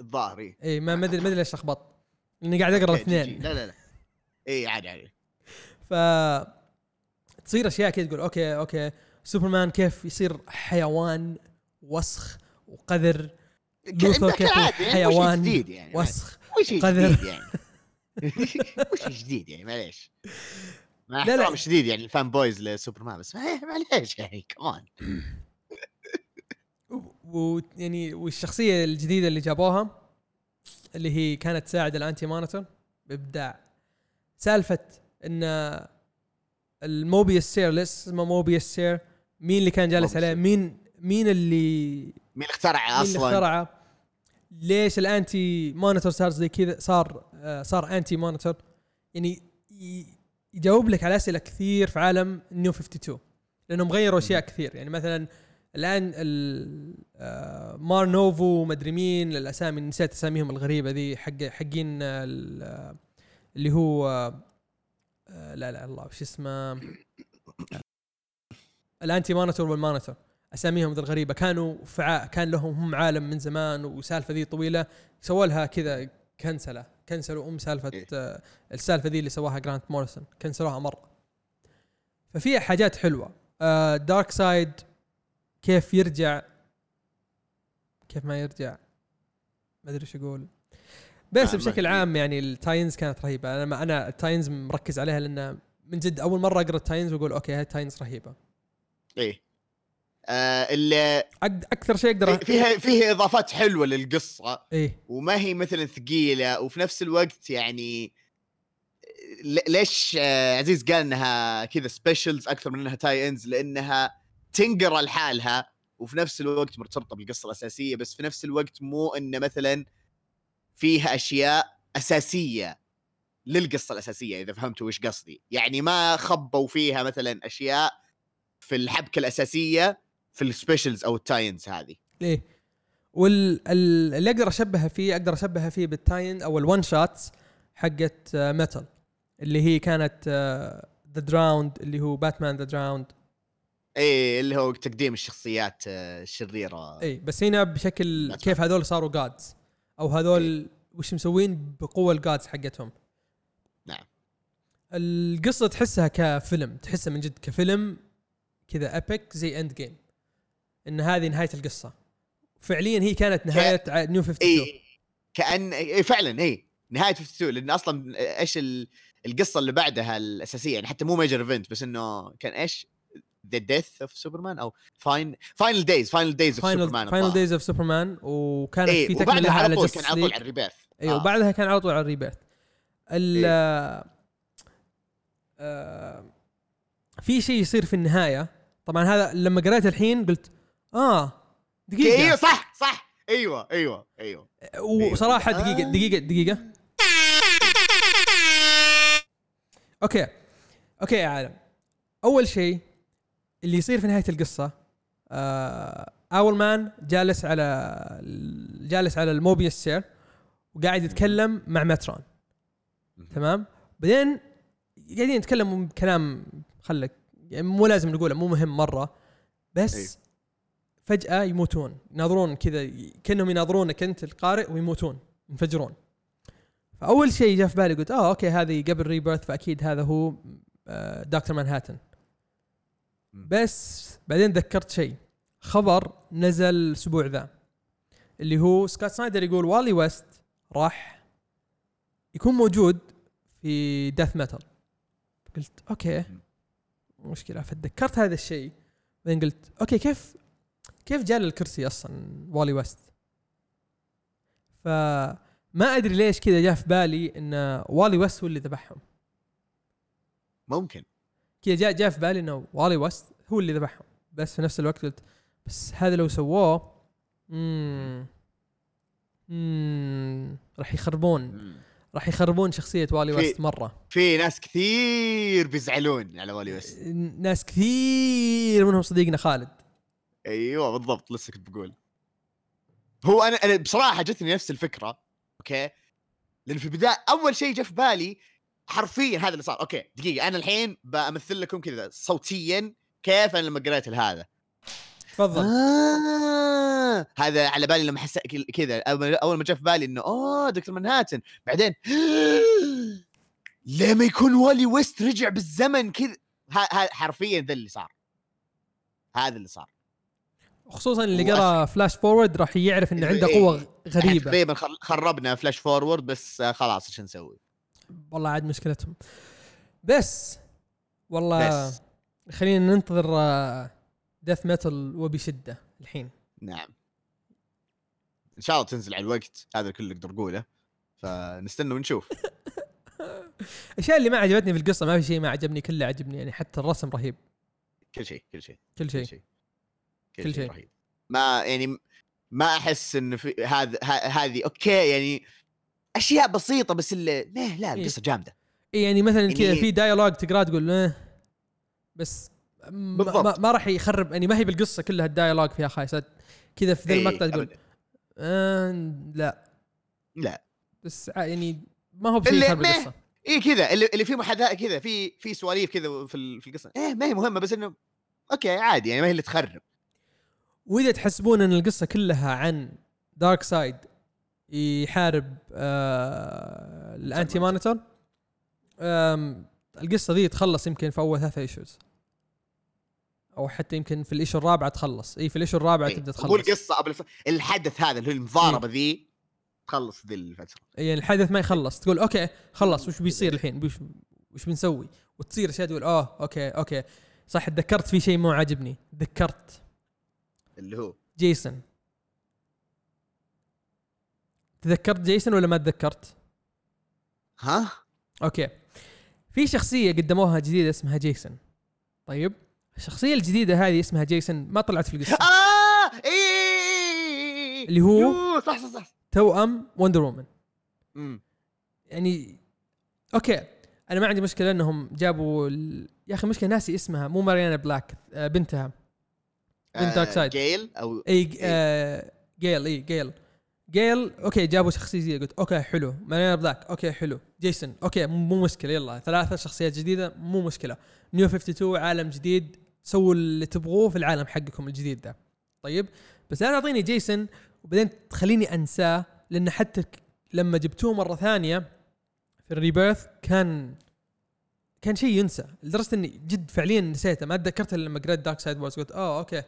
الظاهر. ايه ما ادري ليش لخبطت اني قاعد اقرا الاثنين. لا اي عادي. ف تصير اشياء كذا تقول اوكي سوبرمان كيف يصير حيوان وسخ وقذر، لوثور كيف حيوان يعني وسخ وقذر يعني. وش جديد يعني معليش، ما احترام شديد يعني الفان بويز لسوبرمان، بس معليش يعني كمان. ويعني والشخصية الجديدة اللي جابوها اللي هي كانت تساعد الأنتي مانتر بإبداع، سالفة إن الموبيس سير لسه اسمه موبيس سير، مين اللي كان جالس عليه، مين اللي اخترعه أصلاً، ليش الأنتي مانتر صار زي كذا، صار أنتي مانتر، يعني يجاوب لك على أسئلة كثير في عالم نيو 52 لأنهم غيروا أشياء كثير. يعني مثلاً الآن مارنوفو ومدري مين الأسامي، نسيت أساميهم الغريبة ذي حقين اللي هو لا الله وش اسمه الأنتي مانتور والمانتور، أساميهم ذي الغريبة كانوا كان لهم هم عالم من زمان، وسالفة ذي طويلة سووا لها كذا كنسلوا سالفة السالفة ذي اللي سواها جرانت موريسون، كنسلوها مرة. ففيها حاجات حلوة. دارك سايد كيف يرجع كيف ما يرجع، ما ادري ايش اقول، بس بشكل عام يعني التاينز كانت رهيبه. انا التاينز مركز عليها لان من جد اول مره اقرا التاينز واقول اوكي هاي التاينز رهيبه. ايه اللي اكثر شيء اقدر فيها اضافات حلوه للقصه، إيه؟ وما هي مثلا ثقيله، وفي نفس الوقت يعني ليش عزيز قال انها كذا سبيشلز اكثر من انها تاينز، لانها تنقرأ لحالها وفي نفس الوقت مرتبطة بالقصة الأساسية، بس في نفس الوقت مو إن مثلا فيها أشياء أساسية للقصة الأساسية، إذا فهمتوا وش قصدي. يعني ما خبوا فيها مثلا أشياء في الحبكة الأساسية في السبيشلز أو التاينز هذه. ليه؟ واللي أقدر أشبهها فيه بالتاين أو الون شاتس حقت ميتال اللي هي كانت ذا دراوند، اللي هو باتمان ذا دراوند، ايه اللي هو تقديم الشخصيات الشريرة. ايه بس هنا بشكل كيف هذول صاروا جادز، او هذول إيه؟ وش مسوين بقوة الجادز حقتهم. نعم القصة تحسها كفيلم، تحسها من جد كفيلم كذا ابيك زي اند جيم، ان هذه نهاية القصة فعليا. هي كانت نهاية نيو 52. إيه كأن إيه فعلا إيه نهاية 52، لان اصلا ايش القصة اللي بعدها الاساسية، يعني حتى مو ميجر ايفنت، بس انه كان ايش The Death of Superman أو Final Days of Superman، وكانت إيه في تكملة على جسد كان على طول على الريبيرث. أيوة وبعدها كان على طول على الريبيرث. في شيء يصير في النهاية طبعا، هذا لما قرأت الحين قلت دقيقة. إيه صح أيوة وصراحة دقيقة أوكي يا عالم. أول شيء اللي يصير في نهاية القصة، أول مان جالس على الموبيس سير وقاعد يتكلم مع ماترون، تمام؟ بعدين قاعدين يتكلموا كلام خلك يعني مو لازم نقوله، مو مهم مرة، بس أيوه. فجأة يموتون، يناظرون كذا كأنهم يناظرونك أنت القارئ ويموتون ينفجرون. فأول شيء جاء في بالي قلت أوكي هذه قبل ريبيرث، فأكيد هذا هو دكتور مانهاتن. بس بعدين ذكرت شيء، خبر نزل الأسبوع ذا اللي هو سكوت سنايدر يقول والي ويست راح يكون موجود في ديث ميتال. قلت أوكي مشكلة، فتذكرت هذا الشيء بعدين قلت أوكي كيف جاء الكرسي أصلا والي ويست؟ فما أدري ليش كذا جاء في بالي إن والي ويست هو اللي ذبحهم، ممكن كذا جاء في بالي انه والي ويست هو اللي ذبحهم، بس في نفس الوقت قلت بس هذا لو سووه راح يخربون شخصية والي ويست مرة. في ناس كثير بيزعلون على والي ويست، ناس كثير منهم صديقنا خالد. ايوه بالضبط لسه كنت بقول، هو انا بصراحة جتني نفس الفكرة. اوكي لان في البداية اول شيء جاء في بالي حرفيا هذا اللي صار. اوكي دقيقه انا الحين بامثل لكم كذا صوتيا كيف انا لما قريت هذا. تفضل. هذا على بالي لما حسيت كذا، اول ما جاء في بالي انه دكتور مانهاتن، بعدين لما يكون والي ويست رجع بالزمن كذا، حرفيا ذا اللي صار. هذا اللي صار. خصوصا اللي قرأ فلاش فورورد راح يعرف ان عنده قوة غريبة. تقريبا خربنا فلاش فورورد بس خلاص ايش نسوي؟ والله عاد مشكلتهم بس والله بس. خلينا ننتظر ديث ميتل وبشدة الحين. نعم ان شاء الله تنزل على الوقت، هذا كله اللي اقدر اقوله، فنستنى ونشوف. الاشياء اللي ما عجبتني في القصة ما في شيء ما عجبني، كله عجبني يعني، حتى الرسم رهيب، كل شيء رهيب. ما يعني ما احس ان في هذه اوكي يعني اشياء بسيطة بس اللي لا القصة جامدة. يعني مثلا يعني كذا في دايالوج تقرأ تقول بس ما راح يخرب يعني، ما هي بالقصة كلها الدايالوج فيها خايسات كذا في ذي المقطع تقول لا بس يعني ما هو بشيء يخرب القصة. ايه كذا اللي في محادثة كذا في سواليف كذا في القصة ما هي مهمة بس انه اوكي عادي يعني، ما هي اللي تخرب. واذا تحسبون ان القصة كلها عن دارك سايد يحارب الانتي مانيتور، القصة دي تخلص يمكن في اول 3 ايشوز او حتى يمكن في الايشو الرابعة تخلص. في الايشو الرابعة تبدا تخلص والقصة قبل الحدث هذا اللي هو المضاربة ذي تخلص ذي الفترة. يعني الحدث ما يخلص تقول اوكي خلص وش بيصير الحين، وش بنسوي، وتصير اشياء تقول اوكي صح تذكرت في شيء مو عاجبني، تذكرت اللي هو جيسون. تذكرت جيسون ولا ما تذكرت؟ ها اوكي، في شخصية قدموها جديدة اسمها جيسون. طيب الشخصية الجديدة هذه اسمها جيسون ما طلعت في القصة. اللي هو صح توأم وندر وومن. يعني اوكي انا ما عندي مشكلة انهم جابوا يا اخي مشكلة ناسي اسمها، مو ماريانا بلاك، بنتها من دارك سايد، جيل او جيل اوكي جابوا شخصية جديدة قلت اوكي حلو، ماريانا بلاك اوكي حلو، جيسون اوكي مو مشكلة، يلا 3 شخصيات جديدة مو مشكلة، نيو 52 عالم جديد، سووا اللي تبغوه في العالم حقكم الجديد ده. طيب بس انا اعطيني جيسون وبعدين تخليني انساه، لان حتى لما جبتوه مرة ثانية في الريبيرث كان شيء ينسى، لدرجة اني جد فعليا نسيته، ما تذكرته لما قرأت دارك سايد وورز قلت اوكي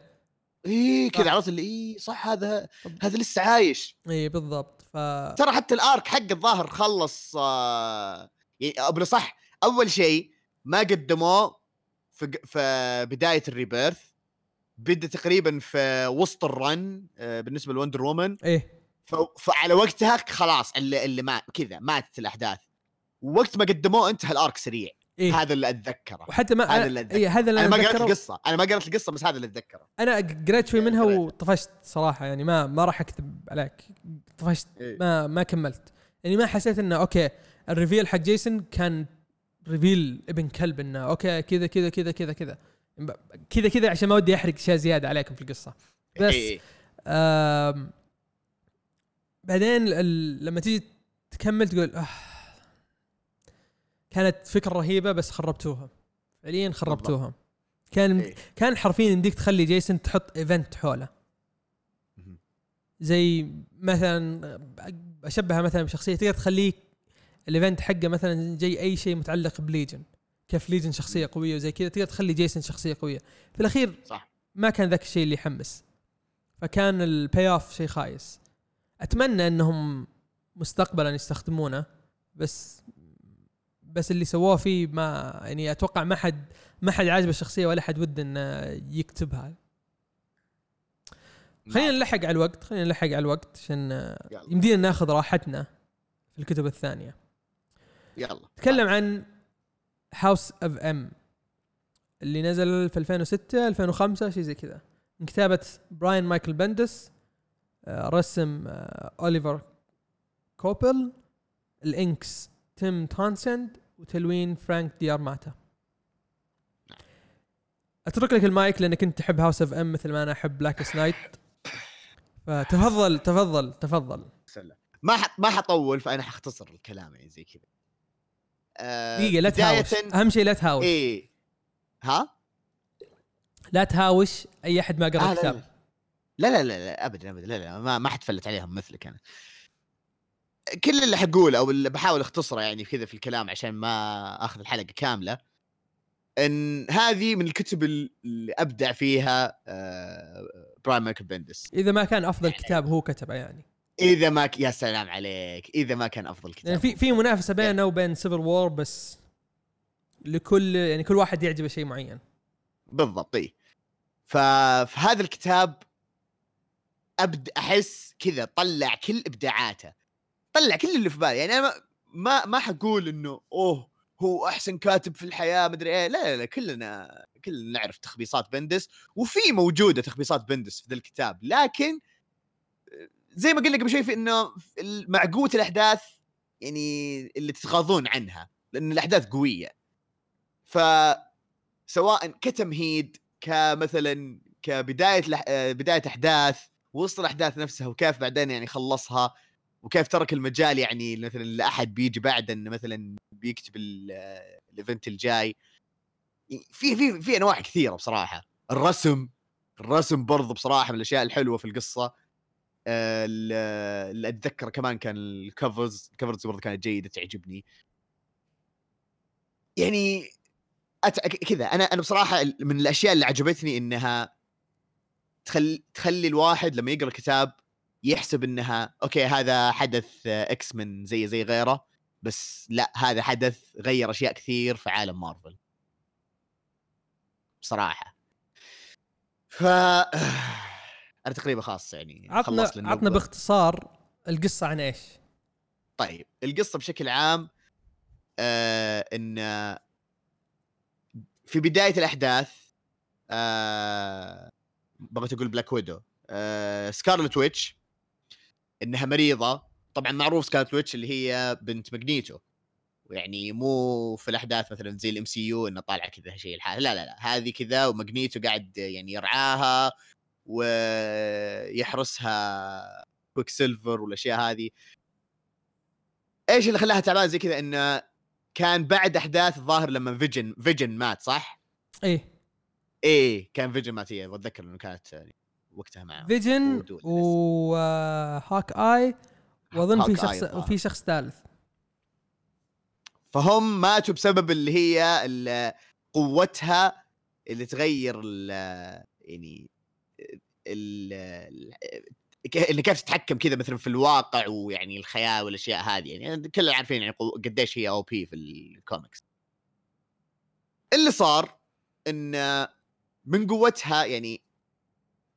ايه كذا عرفت اللي صح هذا لسه عايش. ايه بالضبط. ترى حتى الارك حق الظاهر خلص يعني قبل صح. اول شيء ما قدموه في بداية الريبيرث، بدأ تقريبا في وسط الرن بالنسبة لوندر وومن. ايه فعلى وقتها خلاص اللي ما كذا ماتت الاحداث، وقت ما قدموه انتهى الارك سريع. إيه؟ هذا اللي اتذكره، وحتى ما هذا اللي اتذكره. إيه هذا اللي انا ما قرأت القصة، انا ما قرأت القصة بس هذا اللي اتذكره. انا قرأت شوي منها وطفشت صراحة، يعني ما راح اكتب عليك، طفشت. إيه؟ ما كملت، يعني ما حسيت انه اوكي الريفيل حق جيسون كان ريفيل ابن كلب، انه اوكي كذا كذا كذا كذا كذا كذا كذا، عشان ما ودي احرق شيء زيادة عليكم في القصة. بس بعدين لما تيجي تكمل تقول كانت فكرة رهيبة بس خربتوها، فعليا خربتوها. كان حرفيا يمديك تخلي جيسون تحط ايفنت حوله، زي مثلا اشبهها مثلا بشخصية تقدر تخليك الايفنت حقه مثلا جاي اي شيء متعلق بليجن، كيف ليجن شخصية قوية وزي كذا، تقدر تخلي جيسون شخصية قوية. في الاخير صح ما كان ذاك الشيء اللي يحمس، فكان الباي اوف شيء خايس. اتمنى انهم مستقبلا يستخدمونه، بس اللي سواه فيه ما يعني اتوقع ما حد عاجب الشخصيه ولا حد ود ان يكتبها. خلينا نلحق على الوقت عشان يمدينا ناخذ راحتنا في الكتب الثانيه. يلا تكلم عن هاوس اوف ام اللي نزل في 2006 2005 شيء زي كذا، من كتابه براين مايكل بندس، رسم اوليفر كوبل، الانكس تيم تونسند، وتلوين فرانك ديارماتا. اترك لك المايك لانك انت تحب هاوس اوف ام مثل ما انا احب بلاك سنايت، فتفضل تفضل تفضل. سلام. ما حطول، فانا حختصر الكلام يعني زي كذا. دقيقه لا تهاوش، اهم شيء لا تهاوش. ايه ها لا تهاوش اي احد ما قرأ الكتاب. لا ابدا لا ما حد فلت عليهم مثلك. انا كل اللي حقوله او اللي بحاول اختصره يعني كذا في الكلام عشان ما اخذ الحلقه كامله. ان هذه من الكتب اللي ابدع فيها برايم مايكل بندس. اذا ما كان افضل كتاب هو كتبه يعني، اذا ما يا سلام عليك، اذا ما كان افضل كتاب يعني. في منافسه بينه وبين سيفل وور، بس لكل يعني كل واحد يعجبه شيء معين. بالضبط. ففي هذا الكتاب ابدا احس كذا طلع كل ابداعاته، طلع كل اللي في باله. يعني انا ما حقول انه اوه هو احسن كاتب في الحياه مدري ايه، لا كلنا نعرف تخبيصات بندس، وفي موجوده تخبيصات بندس في ذا الكتاب، لكن زي ما قلنا قبل شوي في انه معقوه الاحداث يعني اللي تتغاضون عنها، لان الاحداث قويه. فسواء كتمهيد، كمثلا كبدايه احداث، وسط الاحداث نفسها، وكيف بعدين يعني خلصها، وكيف ترك المجال يعني مثلا لأحد بيجي بعد انه مثلا بيكتب الايفنت الجاي. في انواع كثيره بصراحه. الرسم برضو بصراحه من الاشياء الحلوه في القصه. اللي اتذكر كمان كان الكفرز برضو كانت جيده تعجبني يعني كذا. انا بصراحه من الاشياء اللي عجبتني انها تخلي الواحد لما يقرا كتاب يحسب انها اوكي هذا حدث اكس من زي غيره، بس لا، هذا حدث غير اشياء كثير في عالم مارفل بصراحه. انا تقريبا خاص يعني عطنا باختصار القصه عن ايش. طيب القصه بشكل عام ان في بدايه الاحداث بغيت اقول بلاك ويدو، سكارلت ويتش انها مريضه. طبعا معروف سكارلت ويتش اللي هي بنت ماجنيتو، يعني مو في الاحداث مثلا زي الام سي يو انه طالعه كذا شيء الحال، لا هذه كذا، وماجنيتو قاعد يعني يرعاها ويحرسها كويك سيلفر والاشياء هذه. ايش اللي خلاها تعبانه زي كذا؟ انه كان بعد احداث الظاهر لما فيجن مات، صح؟ ايه كان فيجن مات، اتذكر انه كانت يعني وقتها معه فيجن وهاك آي، واظن في شخص ثالث. فهم ماتوا بسبب اللي هي قوتها اللي تغير يعني اللي كيف تتحكم كذا مثلا في الواقع ويعني الخيال والاشياء هذه. يعني كلنا عارفين يعني قديش هي او بي في الكوميكس. اللي صار ان من قوتها يعني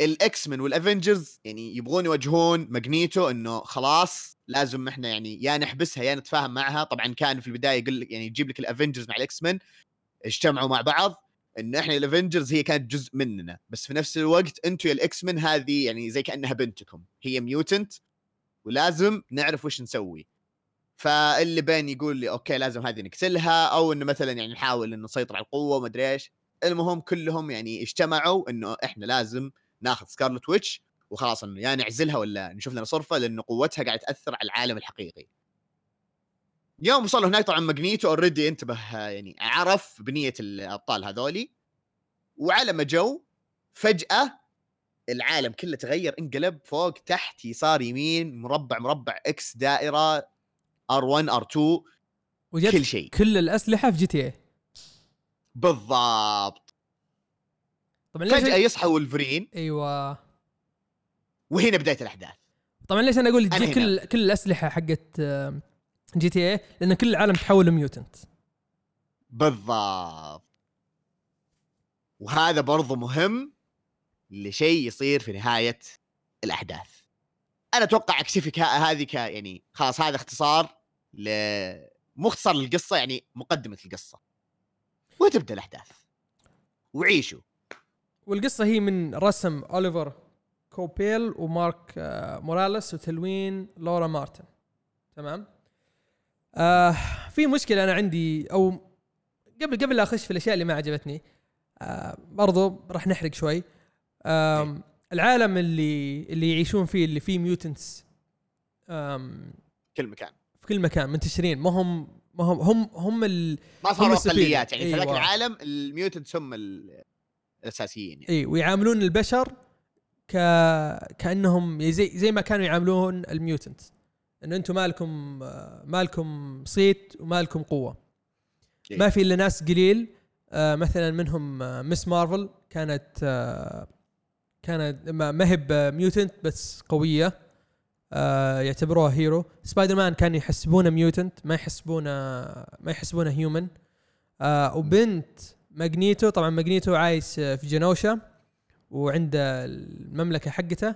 الاكس مان والافنجرز يعني يبغون يواجهون ماجنيتو، انه خلاص لازم احنا يعني يا نحبسها يا نتفاهم معها. طبعا كان في البدايه يقول لك يعني يجيب لك الافنجرز مع الاكس مان اجتمعوا مع بعض، انه احنا الافنجرز هي كانت جزء مننا، بس في نفس الوقت انتم يا الاكس مان هذه يعني زي كانها بنتكم، هي ميوتنت ولازم نعرف وش نسوي. فاللي بين يقول لي اوكي لازم هذه نقتلها، او انه مثلا يعني نحاول انه نسيطر على القوه وما ادري ايش. المهم كلهم يعني اجتمعوا انه احنا لازم ناخذ سكارلت ويتش وخلاص، انه يعني نعزلها ولا نشوف لنا صرفه، لانه قوتها قاعده تاثر على العالم الحقيقي. يوم وصلوا هناك طبعا ماجنيتو اوريدي انتبه، يعني عرف بنيه الابطال هذولي، وعلى ما جو فجاه العالم كله تغير، انقلب فوق تحت يسار يمين مربع مربع اكس دائره R1 R2 كل شيء، كل الاسلحه في GTA بالضبط. فجأة يصحى ولفرين. ايوه، وهنا بداية الأحداث. طبعا ليش انا اقول تجيب كل الأسلحة حقت جي تي اي؟ لان كل العالم تحول ميوتنت بالضبط. وهذا برضو مهم لشيء يصير في نهاية الأحداث. انا اتوقع اكتفي هذه يعني خلاص، هذا اختصار مختصر للقصة، يعني مقدمة القصة، وتبدأ الأحداث وعيشوا. والقصة هي من رسم أوليفر كوبيل ومارك موراليس وتلوين لورا مارتن. تمام. في مشكلة أنا عندي، أو قبل لا أخش في الأشياء اللي ما عجبتني، برضو راح نحرق شوي. العالم اللي يعيشون فيه، اللي فيه ميوتنتس في كل مكان منتشرين، ما هم هم ما صاروا أقليات يعني. في ذاك العالم الميوتنتس هم الأساسيين يعني. ويعاملون البشر كأنهم زي ما كانوا يعاملون الميوتنت، إنه أنتم مالكم صيت ومالكم قوة. ما في إلا ناس قليل مثلا منهم مس مارفل كانت ما هي ميوتنت بس قوية، يعتبروها هيرو. سبايدر مان كان يحسبونه ميوتنت، ما يحسبونه هيومن. وبنت ماجنيتو، طبعا ماجنيتو عايش في جنوشا وعنده المملكة حقته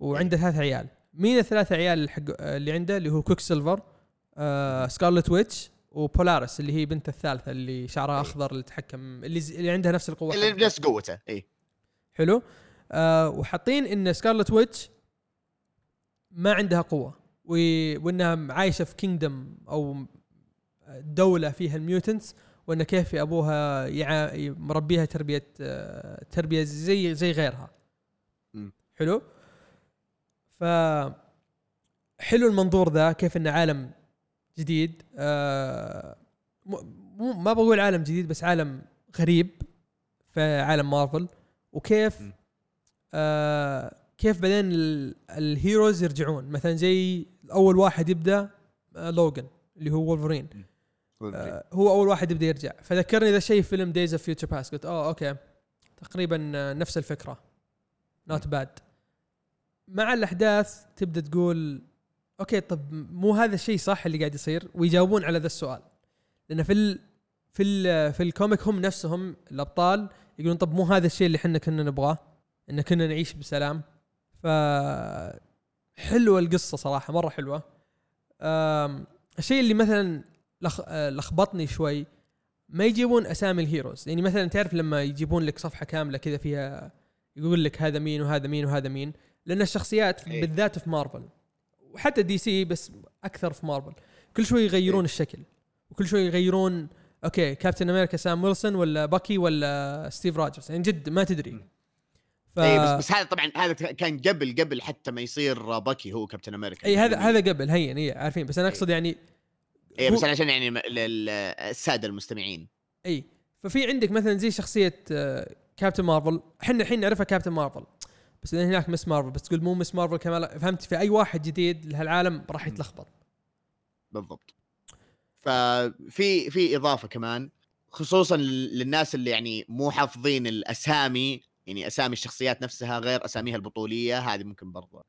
وعنده 3 عيال. مين الثلاث عيال اللي عنده؟ اللي هو كويك سيلفر، سكارلت ويتش، وبولاريس اللي هي بنت الثالثة اللي شعرها أخضر اللي تتحكم، اللي عندها نفس القوة اللي نفس قوته. اي حلو. وحاطين ان سكارلت ويتش ما عندها قوة وانها عايشة في كينجدم او دولة فيها الميوتنتس، وان كيف ابوها مربيها تربية زي غيرها. حلو. ف حلو المنظور ذا، كيف ان عالم جديد، ما بقول عالم جديد بس عالم غريب في عالم مارفل، وكيف كيف بعدين الهيروز يرجعون. مثلا زي اول واحد يبدا لوغان اللي هو وولفرين، هو اول واحد يبدا يرجع. فذكرني ذا شيء فيلم دايز اوف فيوتشر باست، قلت اوكي تقريبا نفس الفكره، نوت باد. مع الاحداث تبدا تقول اوكي طب مو هذا الشيء صح اللي قاعد يصير، ويجاوبون على ذا السؤال. لان في الكوميك هم نفسهم الابطال يقولون طب مو هذا الشيء اللي احنا كنا نبغاه، ان كنا نعيش بسلام. ف حلوه القصه صراحه، مره حلوه. الشيء اللي مثلا لخبطني شوي ما يجيبون اسامي الهيروز. يعني مثلا تعرف لما يجيبون لك صفحه كامله كذا فيها يقول لك هذا مين وهذا مين وهذا مين، لان الشخصيات بالذات في مارفل وحتى دي سي بس اكثر في مارفل كل شوي يغيرون الشكل، وكل شوي يغيرون. اوكي كابتن امريكا سام ويلسون ولا باكي ولا ستيف روجرز، يعني جد ما تدري. اي بس هذا طبعا هذا كان قبل حتى ما يصير باكي هو كابتن امريكا. اي هذا قبل هين اي عارفين، بس انا اقصد يعني اي بس عشان يعني الساده المستمعين. اي ففي عندك مثلا زي شخصيه كابتن مارفل، احنا الحين نعرفها كابتن مارفل، بس هناك مس مارفل، بس تقول مو مس مارفل كمان. فهمت؟ في اي واحد جديد لهالعالم راح يتلخبط. بالضبط. ففي اضافه كمان خصوصا للناس اللي يعني مو حافظين الاسامي، يعني اسامي الشخصيات نفسها غير اساميها البطوليه، هذه ممكن برضه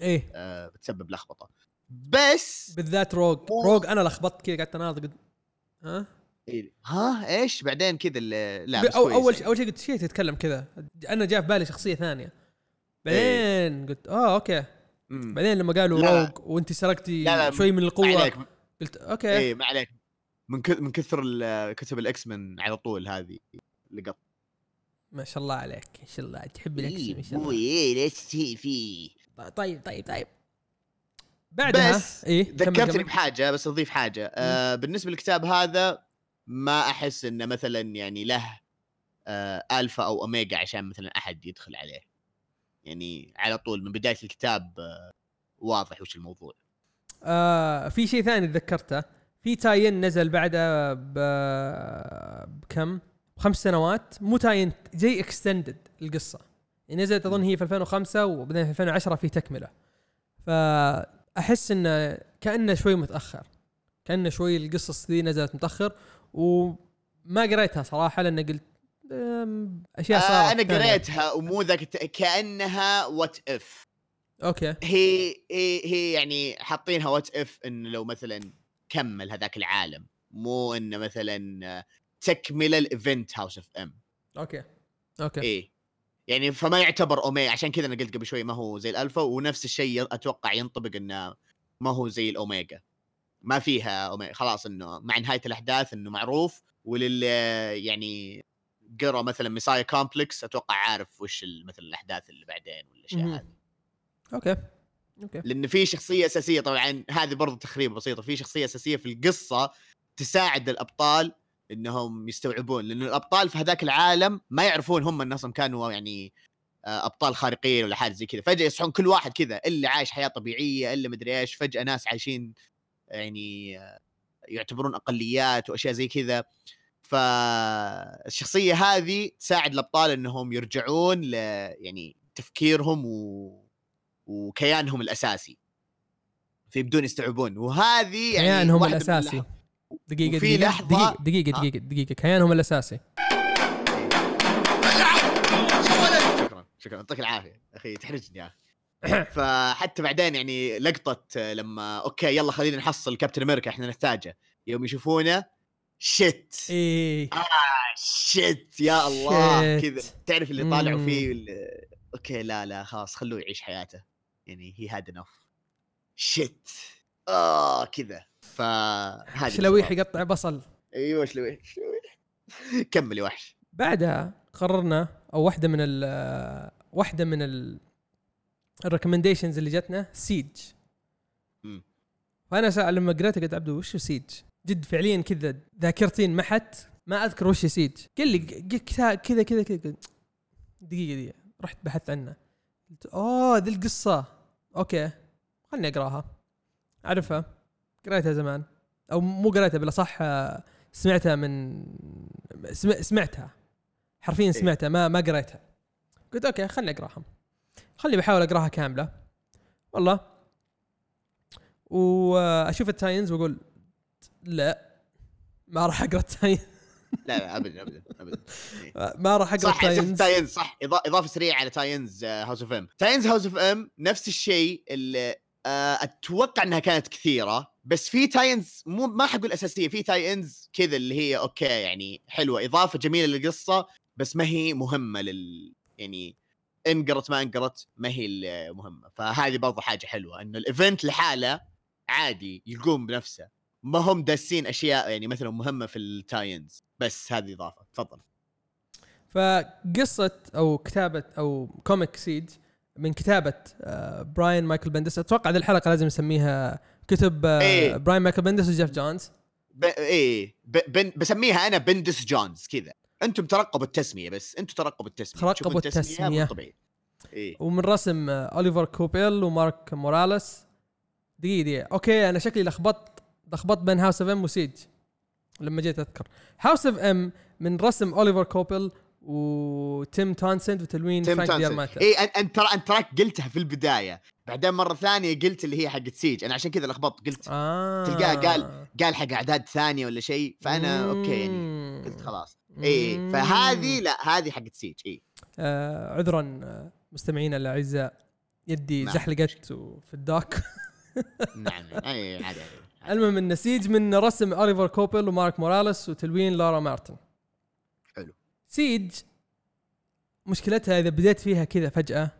ايه بتسبب لخبطه. بس بالذات روج انا لخبطت كذا، قعدت اناظر ها ايش بعدين كذا. لا بس اول شيء قلت شيء تتكلم كذا، انا جاء في بالي شخصيه ثانيه، بعدين قلت اوكي. بعدين لما قالوا روج وانت سرقتي شوي من القوه قلت اوكي ايه ما عليك، من كثر كتب الاكس من على طول هذه لقط. ما شاء الله عليك، ان شاء الله تحب الاكس ان شاء الله. ايه ليش في طيب بعدها بس إيه؟ ذكرتني بحاجه، بس اضيف حاجه. بالنسبه للكتاب هذا ما احس انه مثلا يعني له الفا او اوميجا عشان مثلا احد يدخل عليه، يعني على طول من بدايه الكتاب واضح وش الموضوع. في شيء ثاني تذكرته، في تاين نزل بعدها بكم 5 سنوات، مو تاين زي اكستندد القصه، نزلت اظن هي في 2005 وبعدين في 2010 في تكمله. فاحس انه كانه شوي متاخر، كانه شوي القصص دي نزلت متاخر وما قريتها صراحه، لان قلت اشياء صارت. انا قريتها ومو ذاك كانها وات اف. اوكي هي يعني حاطينها وات اف ان لو مثلا كمل هذاك العالم، مو انه مثلا تكمل الايفنت هاوس اف ام. اوكي ايه يعني فما يعتبر اوميجا، عشان كذا انا قلت قبل شوي ما هو زي الالفا، ونفس الشيء اتوقع ينطبق انه ما هو زي الاوميجا، ما فيها اوميجا خلاص، انه مع نهايه الاحداث انه معروف. ولل يعني قرا مثلا ميسايا كومبلكس اتوقع عارف وش مثلا الاحداث اللي بعدين والاشياء هذه. اوكي لان في شخصيه اساسيه، طبعا هذه برضه تخريب بسيطه، في شخصيه اساسيه في القصه تساعد الابطال انهم يستوعبون، لان الابطال في هذاك العالم ما يعرفون هم انهم كانوا يعني ابطال خارقين ولا حاجه زي كذا. فجاه يصحون كل واحد كذا، اللي عايش حياه طبيعيه، اللي مدري ايش، فجاه ناس عايشين يعني يعتبرون اقليات واشياء زي كذا. فالشخصيه هذه تساعد الابطال انهم يرجعون ل يعني تفكيرهم وكيانهم الاساسي، فيبدون يستوعبون. وهذه يعني كيانهم الاساسي دقيقة وفي دقيقة لحظة دقيقة كيانهم الأساسي. شكرا يعطيك العافية أخي تحرجني يا أخي. فحتى بعدين يعني لقطة لما أوكي يلا خلينا نحصل كابتن أمريكا إحنا نحتاجه يوم يشوفونه شت إيه شت يا الله كذا تعرف اللي طالعوا فيه أوكي لا خلاص خلوه يعيش حياته يعني he had enough شت كذا فهذا شلويح يقطع بصل أيوة شلويح كمل يا وحش. بعدها قررنا أو واحدة من الريكومنديشنز اللي جتنا سيج. وانا سأل لما قريتها قلت عبدو وش سيج جد فعليا كذا ذاكرتين محت ما اذكر وش سيج. قال لي كذا كذا كذا كذا دقيقه رحت بحثت عنها قلت ذي القصه اوكي خلني اقراها اعرفها. قريتها زمان او مو قريتها بلا صح سمعتها من سمعتها حرفيا سمعتها ما قريتها قلت اوكي خلني اقراها خلي بحاول أقراها كاملة والله وأشوف التاينز وأقول لا ما راح أقرأ التاينز لا أبدا ما راح أقرأ التاينز صح. إضافة سريعة على تاينز هاوس أوف إم. تاينز هاوس أوف إم نفس الشيء اللي أتوقع أنها كانت كثيرة بس في تاينز مو ما حقول أساسية في تاينز كذا اللي هي أوكي يعني حلوة إضافة جميلة للقصة بس ما هي مهمة يعني انقرت ما انقرت ما هي المهمة. فهذه برضو حاجة حلوة انه الايفنت لحاله عادي يقوم بنفسه ما هم داسين اشياء يعني مثلا مهمة في التاينز بس هذه اضافة. تفضل. فقصة او كتابة او كوميك سيج من كتابة براين مايكل بندس. اتوقع هذه الحلقة لازم نسميها كتب براين مايكل بندس وجيف جونز بسميها انا بندس جونز كذا. انتم ترقبوا التسميه بس انتم ترقبوا التسميه ترقبوا التسميه طبيعي إيه؟ ومن رسم أوليفر كوبيل ومارك موراليس. دقيقه اوكي انا شكلي لخبطت بين هاوس اوف ام وسيج لما جيت اذكر. هاوس اوف ام من رسم أوليفر كوبيل وتيم تونسند وتلوين فرانك ديارماتا. اي انت قلتها في البدايه بعدين مره ثانيه قلت اللي هي حقت سيج انا عشان كذا لخبطت قلت تلقاه قال حق اعداد ثانيه ولا شيء فانا اوكي يعني قلت خلاص اي فهذه لا هذه حقت سيج اي عذرا مستمعينا الاعزاء يدي زحلقت في الدوك نعم اي عادي. المهم ان سيج من رسم أوليفر كوبيل ومارك موراليس وتلوين لارا مارتن. حلو. سيج مشكلتها اذا بديت فيها كذا فجأة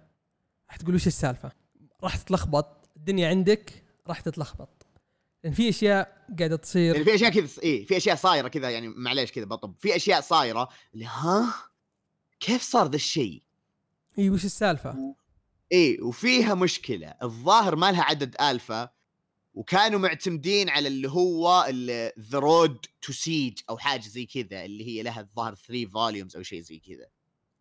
راح تقول وش السالفة راح تتلخبط الدنيا عندك راح تتلخبط لأن في أشياء قاعدة تصير يعني في أشياء كذا في أشياء صايرة كذا يعني معليش كذا بطب في أشياء صايرة اللي ها كيف صار ذا الشيء وش السالفة وفيها مشكلة. الظاهر ما لها عدد ألفا وكانوا معتمدين على اللي هو The Road to Siege أو حاجة زي كذا اللي هي لها الظاهر 3 volumes أو شيء زي كذا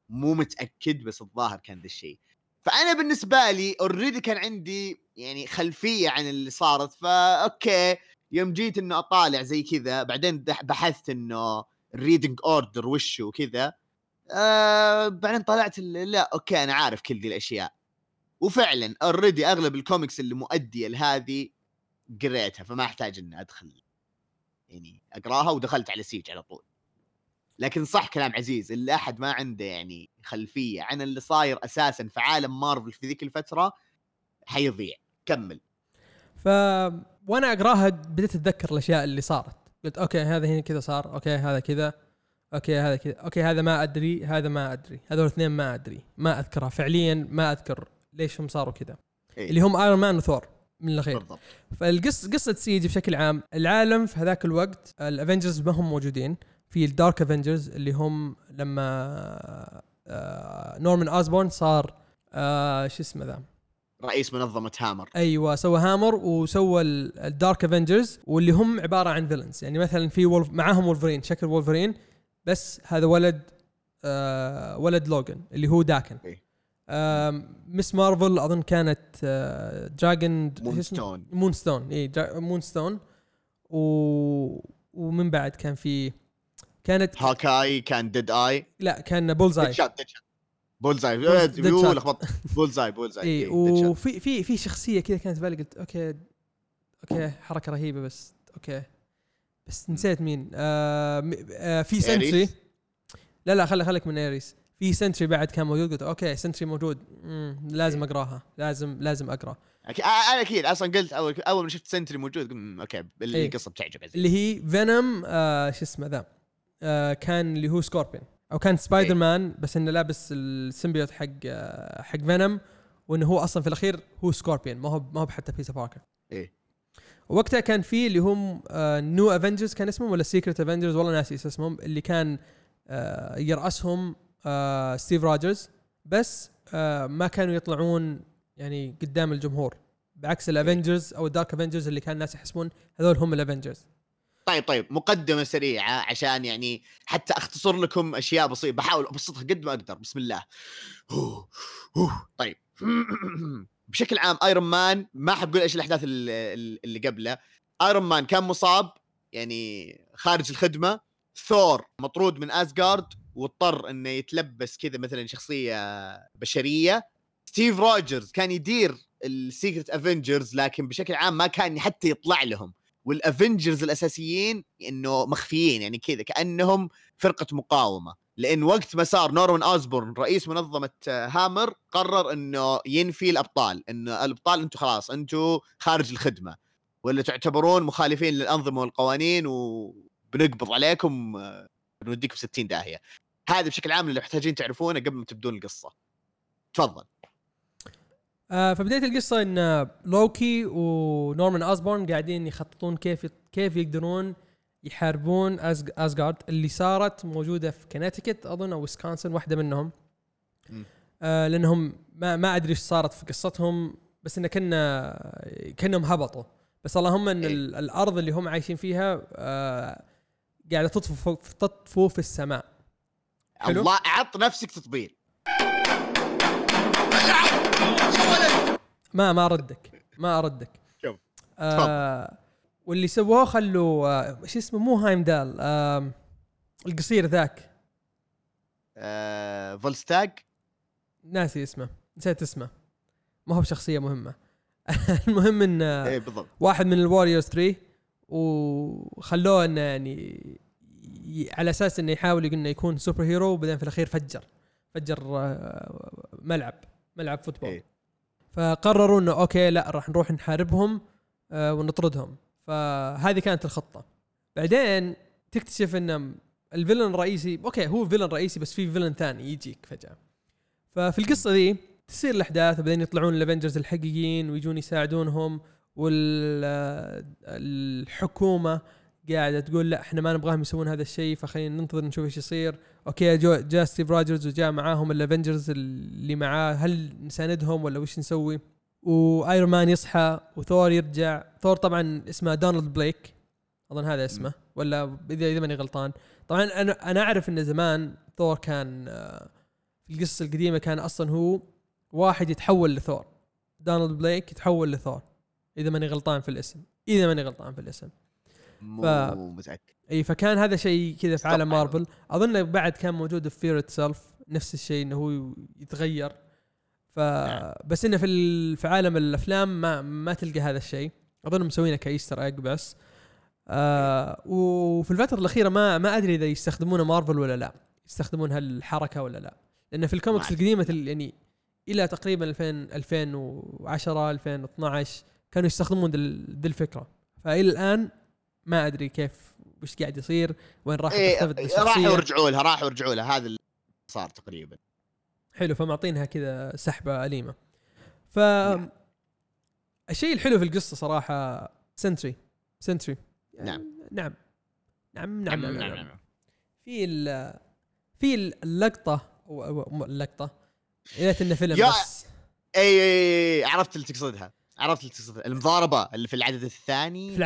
مو متأكد بس الظاهر كان ذا الشيء. فأنا بالنسبة لي أوريدي كان عندي يعني خلفية عن اللي صارت فأوكي يوم جيت إنه أطالع زي كذا بعدين بحثت إنه reading order وش وكذا بعدين طلعت لا أوكي أنا عارف كل دي الأشياء وفعلا أوريدي أغلب الكوميكس اللي مؤدية لهذه قريتها فما أحتاج إن أدخل يعني أقراها ودخلت على سيج على طول. لكن صح كلام عزيز اللي أحد ما عنده يعني خلفية عن اللي صاير أساساً في عالم مارفل في ذيك الفترة حيضيع. كمل. وأنا أقراها بديت أتذكر الأشياء اللي صارت قلت أوكي هذا هنا كذا صار أوكي هذا كذا أوكي هذا كذا أوكي هذا ما أدري هذا ما أدري هذول الاثنين ما أدري ما أذكرها فعلياً ما أذكر ليش هم صاروا كذا اللي هم آيرون مان وثور من الأخير. فالقصة سيج بشكل عام العالم في هذاك الوقت الأفنجرز ما هم موجودين في الدارك افنجرز اللي هم لما نورمان أوزبورن صار شو اسمه ذا رئيس منظمة هامر. ايوه سوى هامر وسوى الدارك افنجرز واللي هم عبارة عن فيلنز يعني مثلا في معاهم وولفرين شكل وولفرين بس هذا ولد لوغان اللي هو داكن. مس مارفل اظن كانت دراجون مونستون مونستون ومن بعد كان في كانت هاكاي كان ديد اي لا كان بولزاي إيه وفي في في شخصيه كذا كانت بالي قلت اوكي حركه رهيبه بس اوكي بس نسيت مين. في سنتري. لا لا خليك من ايريس. في سنتري بعد كان موجود، قلت اوكي سنتري موجود لازم اقراها، لازم اقرا. انا اكيد اصلا قلت اول ما شفت سنتري موجود اوكي اللي القصه بتعجب عزيز. اللي هي فينوم شو اسمه ذا كان اللي هو سكوربين او كان سبايدر مان، بس انه لابس السيمبيوت حق فينوم، وانه هو اصلا في الاخير هو سكوربين، ما هو حتى بيتر باركر. ايه وقتها كان فيه اللي هم نيو افنجرز كان اسمهم، ولا سيكريت افنجرز، والله ناسي اسمهم، اللي كان يرأسهم ستيف روجرز، بس ما كانوا يطلعون يعني قدام الجمهور، بعكس الافنجرز او الدارك افنجرز اللي كان الناس يحسبون هذول هم الافنجرز. طيب مقدمة سريعة عشان يعني حتى اختصر لكم اشياء بسيطة، بحاول ابسطها قد ما اقدر بسم الله. طيب بشكل عام ايرون مان، ما حب اقول ايش الاحداث اللي قبله. ايرون مان كان مصاب يعني خارج الخدمه، ثور مطرود من اسغارد واضطر انه يتلبس كذا مثلا شخصيه بشريه، ستيف روجرز كان يدير السيكريت افنجرز لكن بشكل عام ما كان حتى يطلع لهم، والافنجرز الاساسيين انه مخفيين يعني كذا كانهم فرقه مقاومه، لأن وقت ما صار نورمان أوزبورن رئيس منظمة هامر قرر أنه ينفي الأبطال، أنه الأبطال أنتوا خلاص أنتوا خارج الخدمة ولا تعتبرون مخالفين للأنظمة والقوانين وبنقبض عليكم بنوديكم 60 داهية. هذا بشكل عام اللي محتاجين تعرفونه قبل ما تبدون القصة. تفضل. فبداية القصة أن لوكي ونورمان أوزبورن قاعدين يخططون كيف يقدرون يحاربون أسغارد اللي صارت موجودة في كنتيكت أظن أو ويسكونسن، واحدة منهم. لأنهم ما أدري إيش صارت في قصتهم، بس إن كأنهم هبطوا، بس اللهم إن الأرض اللي هم عايشين فيها قاعدة تطفو في السماء. الله عط نفسك تطبيل. ما أردك. واللي سووه خلوا ايش اسمه مو هايمدال القصير ذاك فولستاغ، ناسي اسمه، نسيت اسمه، ما هو شخصية مهمة. المهم ان واحد من الواريورز 3 وخلوه انه يعني على اساس انه يحاول انه يكون سوبر هيرو، وبعدين في الاخير فجر ملعب فوتبول. فقرروا انه اوكي لا راح نروح نحاربهم ونطردهم. فهذه كانت الخطة. بعدين تكتشف ان الفيلن الرئيسي، اوكي هو فيلن رئيسي بس في فيلن ثاني يجيك فجأة. ففي القصة دي تصير الاحداث، وبعدين يطلعون الافنجرز الحقيقيين ويجون يساعدونهم، والحكومة قاعدة تقول لا احنا ما نبغاهم يسوون هذا الشيء، فخلينا ننتظر نشوف ايش يصير. اوكي جاء ستيف روجرز وجاء معاهم الافنجرز اللي معاه، هل نساندهم ولا وش نسوي؟ وايرون مان يصحى وثور يرجع. ثور طبعا اسمه دونالد بليك اظن هذا اسمه، ولا اذا ماني غلطان. طبعا انا اعرف ان زمان ثور كان في القصص القديمه كان اصلا هو واحد يتحول لثور، دونالد بليك يتحول لثور اذا ماني غلطان في الاسم مو متاكد. اي فكان هذا شيء كذا في عالم مارفل، اظن بعد كان موجود في فير اتسلف نفس الشيء انه هو يتغير. بس إنه في عالم الأفلام ما تلقى هذا الشيء، أظن مسوينه كإيستر إيج بس. وفي الفترة الأخيرة ما أدري إذا يستخدمونه مارفل ولا لا، يستخدمون هالحركة ولا لا، لأن في الكوميكس القديمة يعني إلى تقريبا 2010 2012 كانوا يستخدمون ذي الفكرة. فإلى الآن ما أدري كيف وش قاعد يصير، وين راح تختفي الشخصية. راح يرجعوا لها هذا اللي صار تقريبا. حلو، فمعطينها كذا سحبة أليمة. الشيء الحلو في القصة صراحة سنتري نعم. في اللقطة أو اللقطة قلت إنه فيلم بس أي عرفت اللي تقصدها المضاربة اللي في العدد الثاني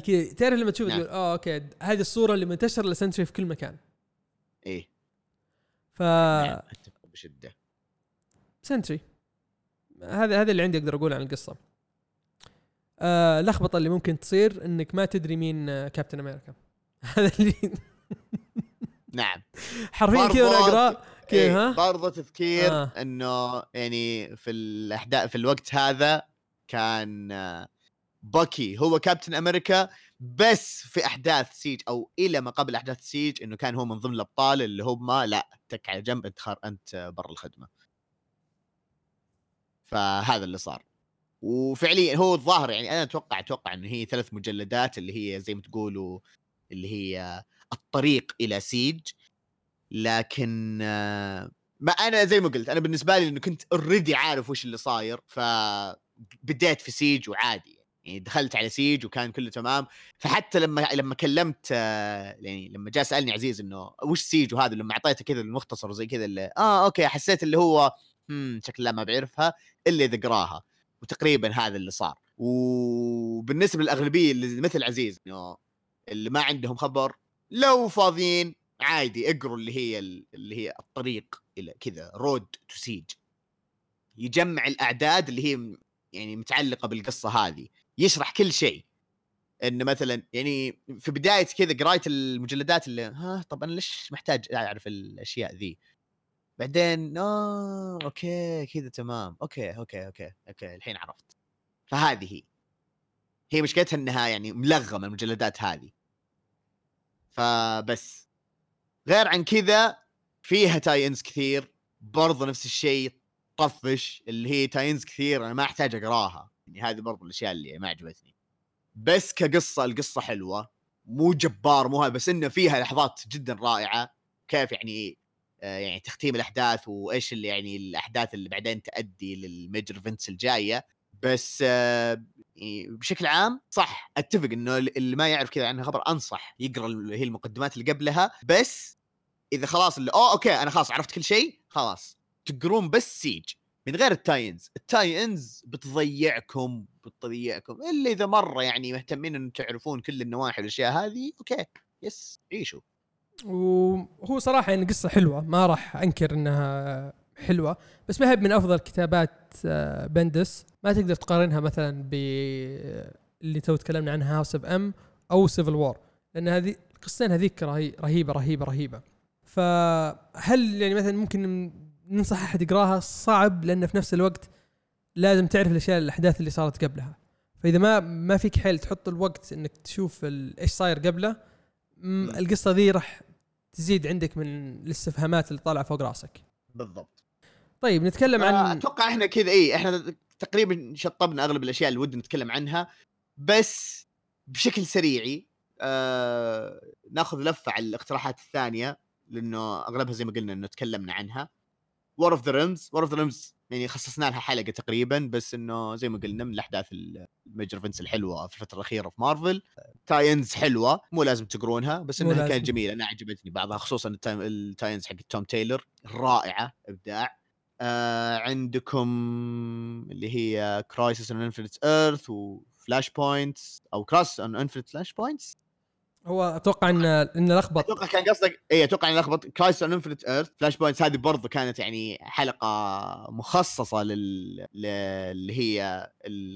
كذا، تعرف لما تشوف تقول أوكي هذه الصورة اللي منتشرة لسنتري في كل مكان. إيه شدة سنتري، هذا اللي عندي اقدر اقول عن القصة. لخبطة اللي ممكن تصير انك ما تدري مين كابتن امريكا، هذا اللي نعم حرفيا كذا اقرا كذا برضه تفكير انه يعني في الاحداث في الوقت هذا كان باكي هو كابتن أمريكا بس في أحداث سيج أو إلى ما قبل أحداث سيج إنه كان هو من ضمن الأبطال اللي هم لا تك على جنب أنت برا الخدمة. فهذا اللي صار. وفعليا هو الظاهر يعني أنا أتوقع إنه هي 3 مجلدات اللي هي زي ما تقولوا اللي هي الطريق إلى سيج. لكن ما أنا زي ما قلت أنا بالنسبة لي إنه كنت أردي عارف وش اللي صاير فبديت في سيج وعادي يعني دخلت على سيج وكان كله تمام. فحتى لما كلمت يعني لما جاء سألني عزيز إنه وش سيج وهذا لما أعطيته كذا المختصر وزي كذا اللي أوكي حسيت اللي هو شكله ما بعرفها اللي ذقراها وتقريبا هذا اللي صار. وبالنسبة للأغلبية اللي مثل عزيز إنه اللي ما عندهم خبر لو فاضيين عادي اقروا اللي هي الطريق الى كذا رود تو سيج يجمع الاعداد اللي هي يعني متعلقه بالقصه هذه يشرح كل شيء. انه مثلا يعني في بدايه كذا قرايه المجلدات اللي طبعا ليش محتاج اعرف الاشياء ذي بعدين اوكي كذا تمام اوكي اوكي اوكي اوكي الحين عرفت. فهذه هي مشكلتها انها يعني ملغمه المجلدات هذه. فبس غير عن كذا فيها تاينز كثير برضه نفس الشيء طفش اللي هي تاينز كثير أنا ما أحتاج أقراها يعني هذه برضه الأشياء اللي ما عجبتني. بس كقصة القصة حلوة مو جبار مو هذا بس إنه فيها لحظات جدا رائعة كيف يعني يعني تختيم الأحداث وإيش اللي يعني الأحداث اللي بعدين تؤدي للميجر فينتس الجاية. بس بشكل عام صح أتفق إنه اللي ما يعرف كذا عنها خبر أنصح يقرأ هي المقدمات اللي قبلها. بس إذا خلاص اللي أوكي أنا خلاص عرفت كل شيء خلاص تقرون بس سيج من غير التاينز. التاينز بتضيعكم إلا إذا مرة يعني مهتمين إنه تعرفون كل النواحي والأشياء هذه أوكي يس عيشوا. وهو صراحة يعني قصة حلوة ما راح أنكر إنها حلوة بس ما هي من أفضل كتابات بندس. ما تقدر تقارنها مثلا باللي تو تكلمنا عنها هاوس اوف ام او سيفل وور لأن هذه القصتين هذيك رهيبة رهيبة رهيبة. فهل يعني مثلا ممكن ننصح أحد يقراها؟ صعب لأن في نفس الوقت لازم تعرف الأشياء الأحداث اللي صارت قبلها. فإذا ما فيك حيل تحط الوقت إنك تشوف إيش صاير قبله القصة ذي راح تزيد عندك من الاستفهامات اللي طالعة فوق رأسك. بالضبط. طيب نتكلم عن أتوقع إحنا كذا إحنا تقريبا شطبنا أغلب الأشياء اللي ودنا نتكلم عنها. بس بشكل سريعي ناخذ لفة على الاقتراحات الثانية لأنه أغلبها زي ما قلنا إنه تكلمنا عنها. War of the Realms يعني خصصنا لها حلقة تقريبا بس إنه زي ما قلنا من الأحداث الميجر فينتس الحلوة في الفترة الأخيرة في مارفل. تاينز حلوة مو لازم تقرونها بس إنها كانت جميلة أنا عجبتني بعضها خصوصا التاينز حق توم تايلر رائعة إبداع. عندكم اللي هي Crisis on Infinite Earth و Flash Points أو Crisis on Infinite Flash Points. هو أتوقع إن لخبط. أتوقع كان قصدك إيه أتوقع إن لخبط Crisis on Infinite Earth Flash Points هذه برضو كانت يعني حلقة مخصصة اللي هي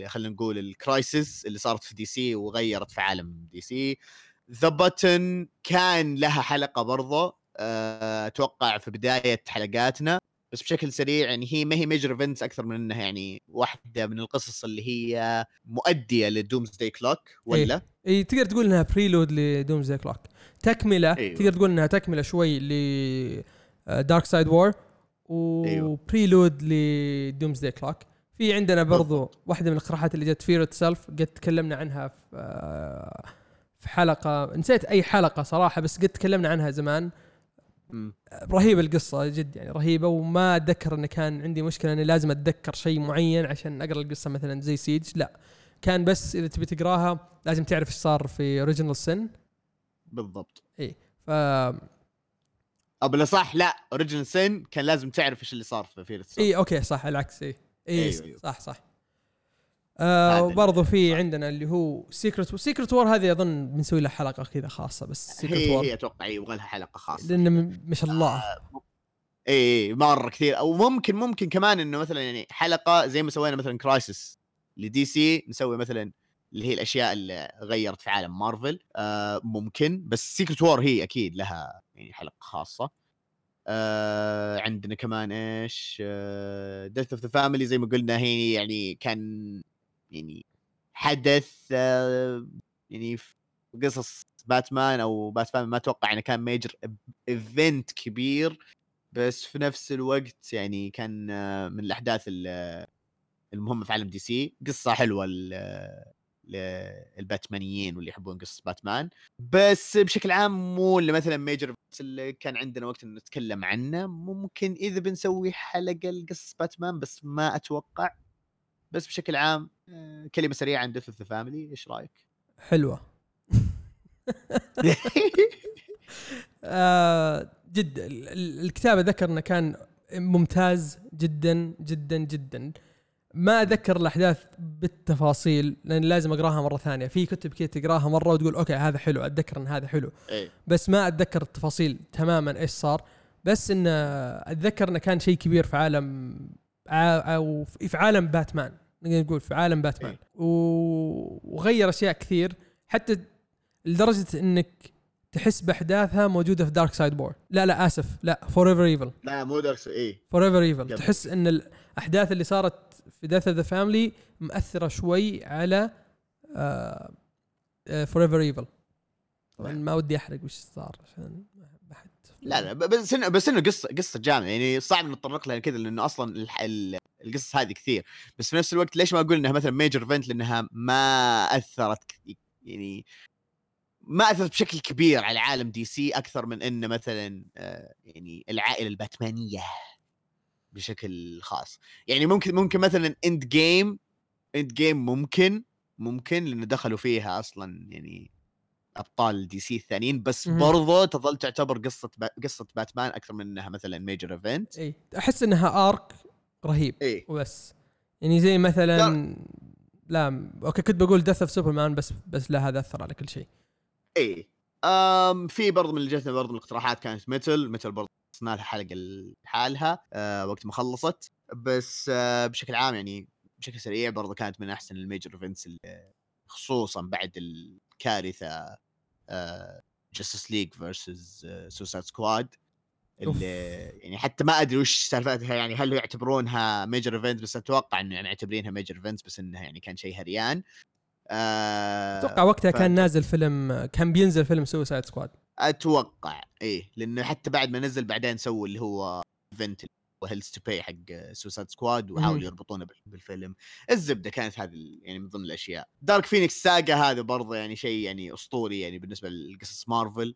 خلينا نقول الكرايسيس اللي صارت في DC وغيرت في عالم DC. The Button كان لها حلقة برضو أتوقع في بداية حلقاتنا. بس بشكل سريع يعني هي ما هي ميجر ايفنتس اكثر من انها يعني واحده من القصص اللي هي مؤديه لدومزداي كلوك ولا اي تقدر تقول انها بريلود لدومزداي كلوك تكمله. أيوة. تقدر تقول انها تكمله شوي ل دارك سايد وور وبريلود لدومزداي كلوك. في عندنا برضو واحده من الاقتراحات اللي جت فير اتسلف قد تكلمنا عنها في حلقه نسيت اي حلقه صراحه بس قد تكلمنا عنها زمان. رهيبة القصة جد يعني رهيبة وما أتذكر أن كان عندي مشكلة أني لازم أتذكر شيء معين عشان أقرأ القصة مثلا زي سيج لا كان بس إذا تبي تقراها لازم تعرف إيش صار في أوريجينال سن. بالضبط إيه أبلا صح لا أوريجينال سن كان لازم تعرف إيش اللي صار في فيرت إيه أوكي صح العكس إيه صح وبرضه في عندنا اللي هو سيكرت وور هذه أظن بنسوي لها حلقة كذا خاصة بس سيكرت وور هي أتوقع يبغى لها حلقة خاصة لأن مش الله إيه مرة كثير أو ممكن كمان إنه مثلا يعني حلقة زي ما سوينا مثلا كرايسيس لدي سي نسوي مثلا اللي هي الأشياء اللي غيرت في عالم مارفل ممكن. بس سيكرت وور هي أكيد لها يعني حلقة خاصة. عندنا كمان إيش Death of the Family زي ما قلنا هي يعني كان يعني حدث يعني في قصص باتمان او باتمان ما اتوقع انه كان ميجر ايفنت كبير، بس في نفس الوقت يعني كان من الاحداث المهمه في عالم دي سي. قصه حلوه للباتمانيين واللي يحبون قصص باتمان، بس بشكل عام مو اللي مثلا ميجر اللي كان عندنا وقت نتكلم عنه. ممكن اذا بنسوي حلقه لقصص باتمان بس ما اتوقع. بس بشكل عام كلمه سريعه عن ديث ذا فاميلي، ايش رايك؟ حلوه جدا. الكتابه ذكرنا كان ممتاز جدا جدا جدا. ما أذكر الأحداث بالتفاصيل لأن لازم أقراها مرة ثانية. في كتب كده تقراها مرة وتقول أوكي هذا حلو، أتذكر أن هذا حلو أي. بس ما أتذكر التفاصيل تماما إيش صار، بس إن أتذكر أنه كان شيء كبير في عالم أو في عالم باتمان، نقول في عالم باتمان أي. وغير أشياء كثير حتى لدرجة إنك تحس بأحداثها موجودة في دارك سايد بور. لا آسف، لا فوريفر ايفل، لا مو دارك سايد إيه فوريفر ايفل. تحس إن الأحداث اللي صارت في ديث ذا فاميلي مأثرة شوي على فوريفر ايفل. طبعا ما ودي أحرق وش صار عشان ما حد. لا بس إنه قصة جامعة يعني صعب نتطرق لها كذا لأنه أصلا القصص هذه كثير. بس في نفس الوقت ليش ما أقول إنها مثلا ميجر فنت، لأنها ما أثرت يعني ما أثرت بشكل كبير على عالم دي سي أكثر من إنه مثلا يعني العائلة الباتمانية بشكل خاص. يعني ممكن مثلا اند جيم ممكن لأنه دخلوا فيها أصلا يعني أبطال دي سي الثانيين، بس برضو تظل تعتبر قصة باتمان أكثر من إنها مثلا ميجر إيفنت. إيه أحس إنها آرك رهيب إيه. وبس يعني زي مثلا لا أوكي كنت بقول ديث أوف سوبرمان بس لا هذا أثر على كل شيء ايه. في برضو من اللي جتنا برضو من الاقتراحات كانت ميتل برضو صنع لها حلقة لحالها وقت ما خلصت. بس بشكل عام يعني بشكل سريع برضو كانت من احسن الميجر ايفنتس، خصوصا بعد الكارثة جاستس ليج فيرسز سوسايد سكواد اللي يعني حتى ما ادري وش سالفتها. يعني هل يعتبرونها ميجر ايفنت؟ بس اتوقع انه يعني يعتبرينها ميجر ايفنت، بس انها يعني كان شيء هريان. اتوقع وقتها كان نازل فيلم، كان بينزل فيلم سوسايد سكواد اتوقع ايه، لانه حتى بعد ما نزل بعدين سووا اللي هو ايفنت وهيلز تو باي حق سوسايد سكواد وحاولوا يربطونه بالفيلم. الزبده كانت هذه يعني من ضمن الاشياء. دارك فينيكس ساغا هذا برضه يعني شيء يعني اسطوري يعني بالنسبه لقصص مارفل.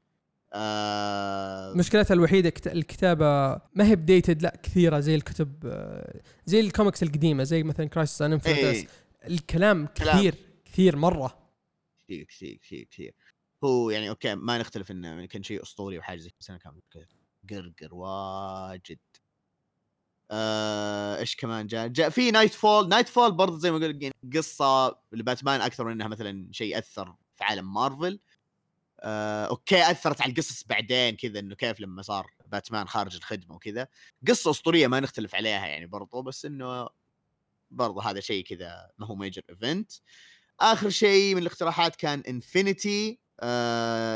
مشكلتها الوحيده الكتابه ما هي بديتد، لا كثيره زي الكتب زي الكوميكس القديمه زي مثلا كرايسس ان انفينيتي. الكلام كثير مرة كثير. هو يعني أوكي ما نختلف إنه كان شيء أسطوري وحاجة زي سنة كاملة كذا قرقر واجد. إيش كمان جاء في نايت فول برضه زي ما قلت يعني قصة لباتمان أكثر من إنها مثلا شيء أثر في عالم مارفل. أوكي أثرت على القصص بعدين كذا إنه كيف لما صار باتمان خارج الخدمة وكذا. قصة أسطورية ما نختلف عليها يعني برضه، بس إنه برضه هذا شيء كذا ما هو ميجر إيفنت. آخر شيء من الاقتراحات كان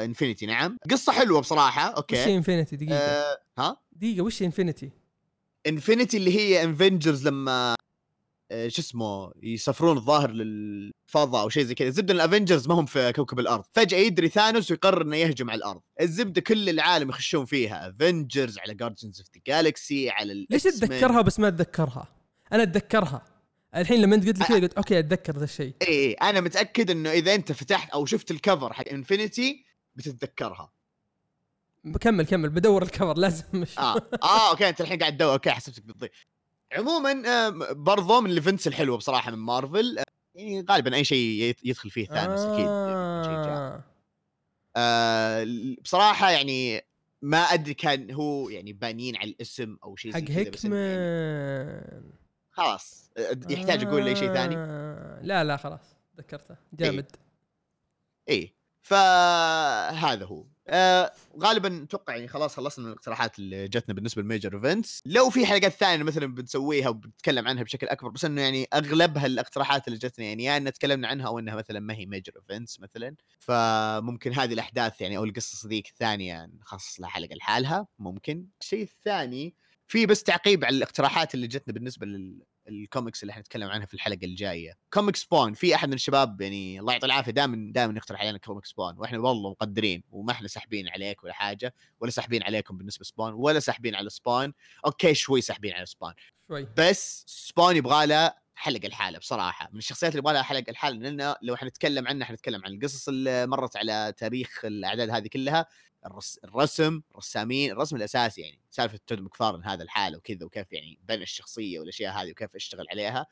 إنفينيتي نعم قصة حلوة بصراحة. أوكي وش إنفينيتي دقيقة دقيقة وش إنفينيتي اللي هي إنفينجرز لما شو اسمه يسافرون الظاهر للفضاء أو شيء زي كذا. الزبدة الأفينجرز ما هم في كوكب الأرض، فجأة يدري ثانوس ويقرر إنه يهجم على الأرض. الزبدة كل العالم يخشون فيها، أفينجرز على جاردينز أوف ذا جالاكسي على. ليش أتذكرها بس ما أتذكرها؟ أنا أتذكرها الحين لما انت قلت لي كذا قلت اوكي اتذكر ذا الشيء. اي انا متاكد انه اذا انت فتحت او شفت الكفر حق انفينيتي بتتذكرها. كمل بدور الكفر لازم مش اوكي انت الحين قاعد تدور. اوكي حسبتك بتضيع. عموما برضو من الايفنتس الحلوه بصراحه من مارفل. يعني غالبا اي شيء يدخل فيه ثانوس اكيد بصراحه يعني ما ادري كان هو يعني بانين على الاسم او شيء زي كذا، بس خلاص يحتاج أقول لي شيء ثاني. لا خلاص ذكرته جامد إيه. فهذا هو غالبا أتوقع يعني خلاص خلصنا من الاقتراحات اللي جتنا بالنسبة للميجر إيفنتس. لو في حلقات ثانية مثلا بنسويها وبنتكلم عنها بشكل أكبر، بس إنه يعني أغلبها الاقتراحات اللي جتنا يعني نتكلمنا عنها أو إنها مثلا ما هي ميجر إيفنتس مثلا. فممكن هذه الأحداث يعني أو القصص ذيك الثانية نخصص لها حلقة لحالها. ممكن شيء ثاني في بس تعقيب على الاقتراحات اللي جتنا بالنسبة الكوميكس اللي هنتكلم عنها في الحلقه الجايه. كوميك سبون، في احد من الشباب يعني الله يعطي العافيه دائما يقترح علينا كوميك سبون، واحنا والله مقدرين وما احنا سحبين عليك ولا حاجه، ولا سحبين عليكم بالنسبه سبون، ولا سحبين على سبون. اوكي شوي سحبين على سبون شوي، بس سبون يبغى له حلقه الحالة بصراحه، من الشخصيات اللي يبغى لها حلقه الحالة، لان لو حنتكلم عنها حنتكلم عن القصص اللي مرت على تاريخ الاعداد هذه كلها، الرسم، الرسامين، الرسم الاساسي يعني سالفه تود مكفارن هذا الحاله وكذا، وكيف يعني بنى الشخصيه والاشياء هذه وكيف اشتغل عليها.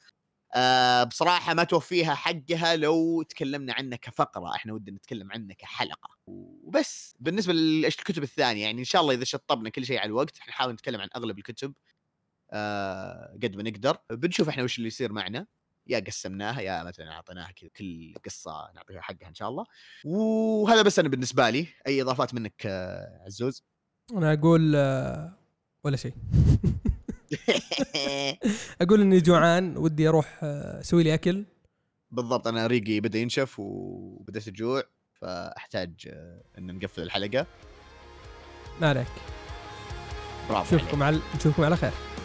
بصراحه ما توفيها حقها لو تكلمنا عنه كفقره، احنا ودنا نتكلم عنه كحلقه وبس. بالنسبه للكتب الثانيه يعني ان شاء الله اذا شطبنا كل شيء على الوقت حنحاول نتكلم عن اغلب الكتب قد ما نقدر، بنشوف احنا وش اللي يصير معنا، يا قسمناها يا مثلا اعطيناها كذا كل قصه نعطيها حقها ان شاء الله. وهذا بس انا بالنسبه لي. اي اضافات منك عزوز؟ انا اقول ولا شيء اقول اني جوعان، ودي اروح اسوي لي اكل. بالضبط، انا ريقي بدا ينشف وبدأت الجوع، فاحتاج ان نقفل الحلقه. مالك، برافو، نشوفكم على خير.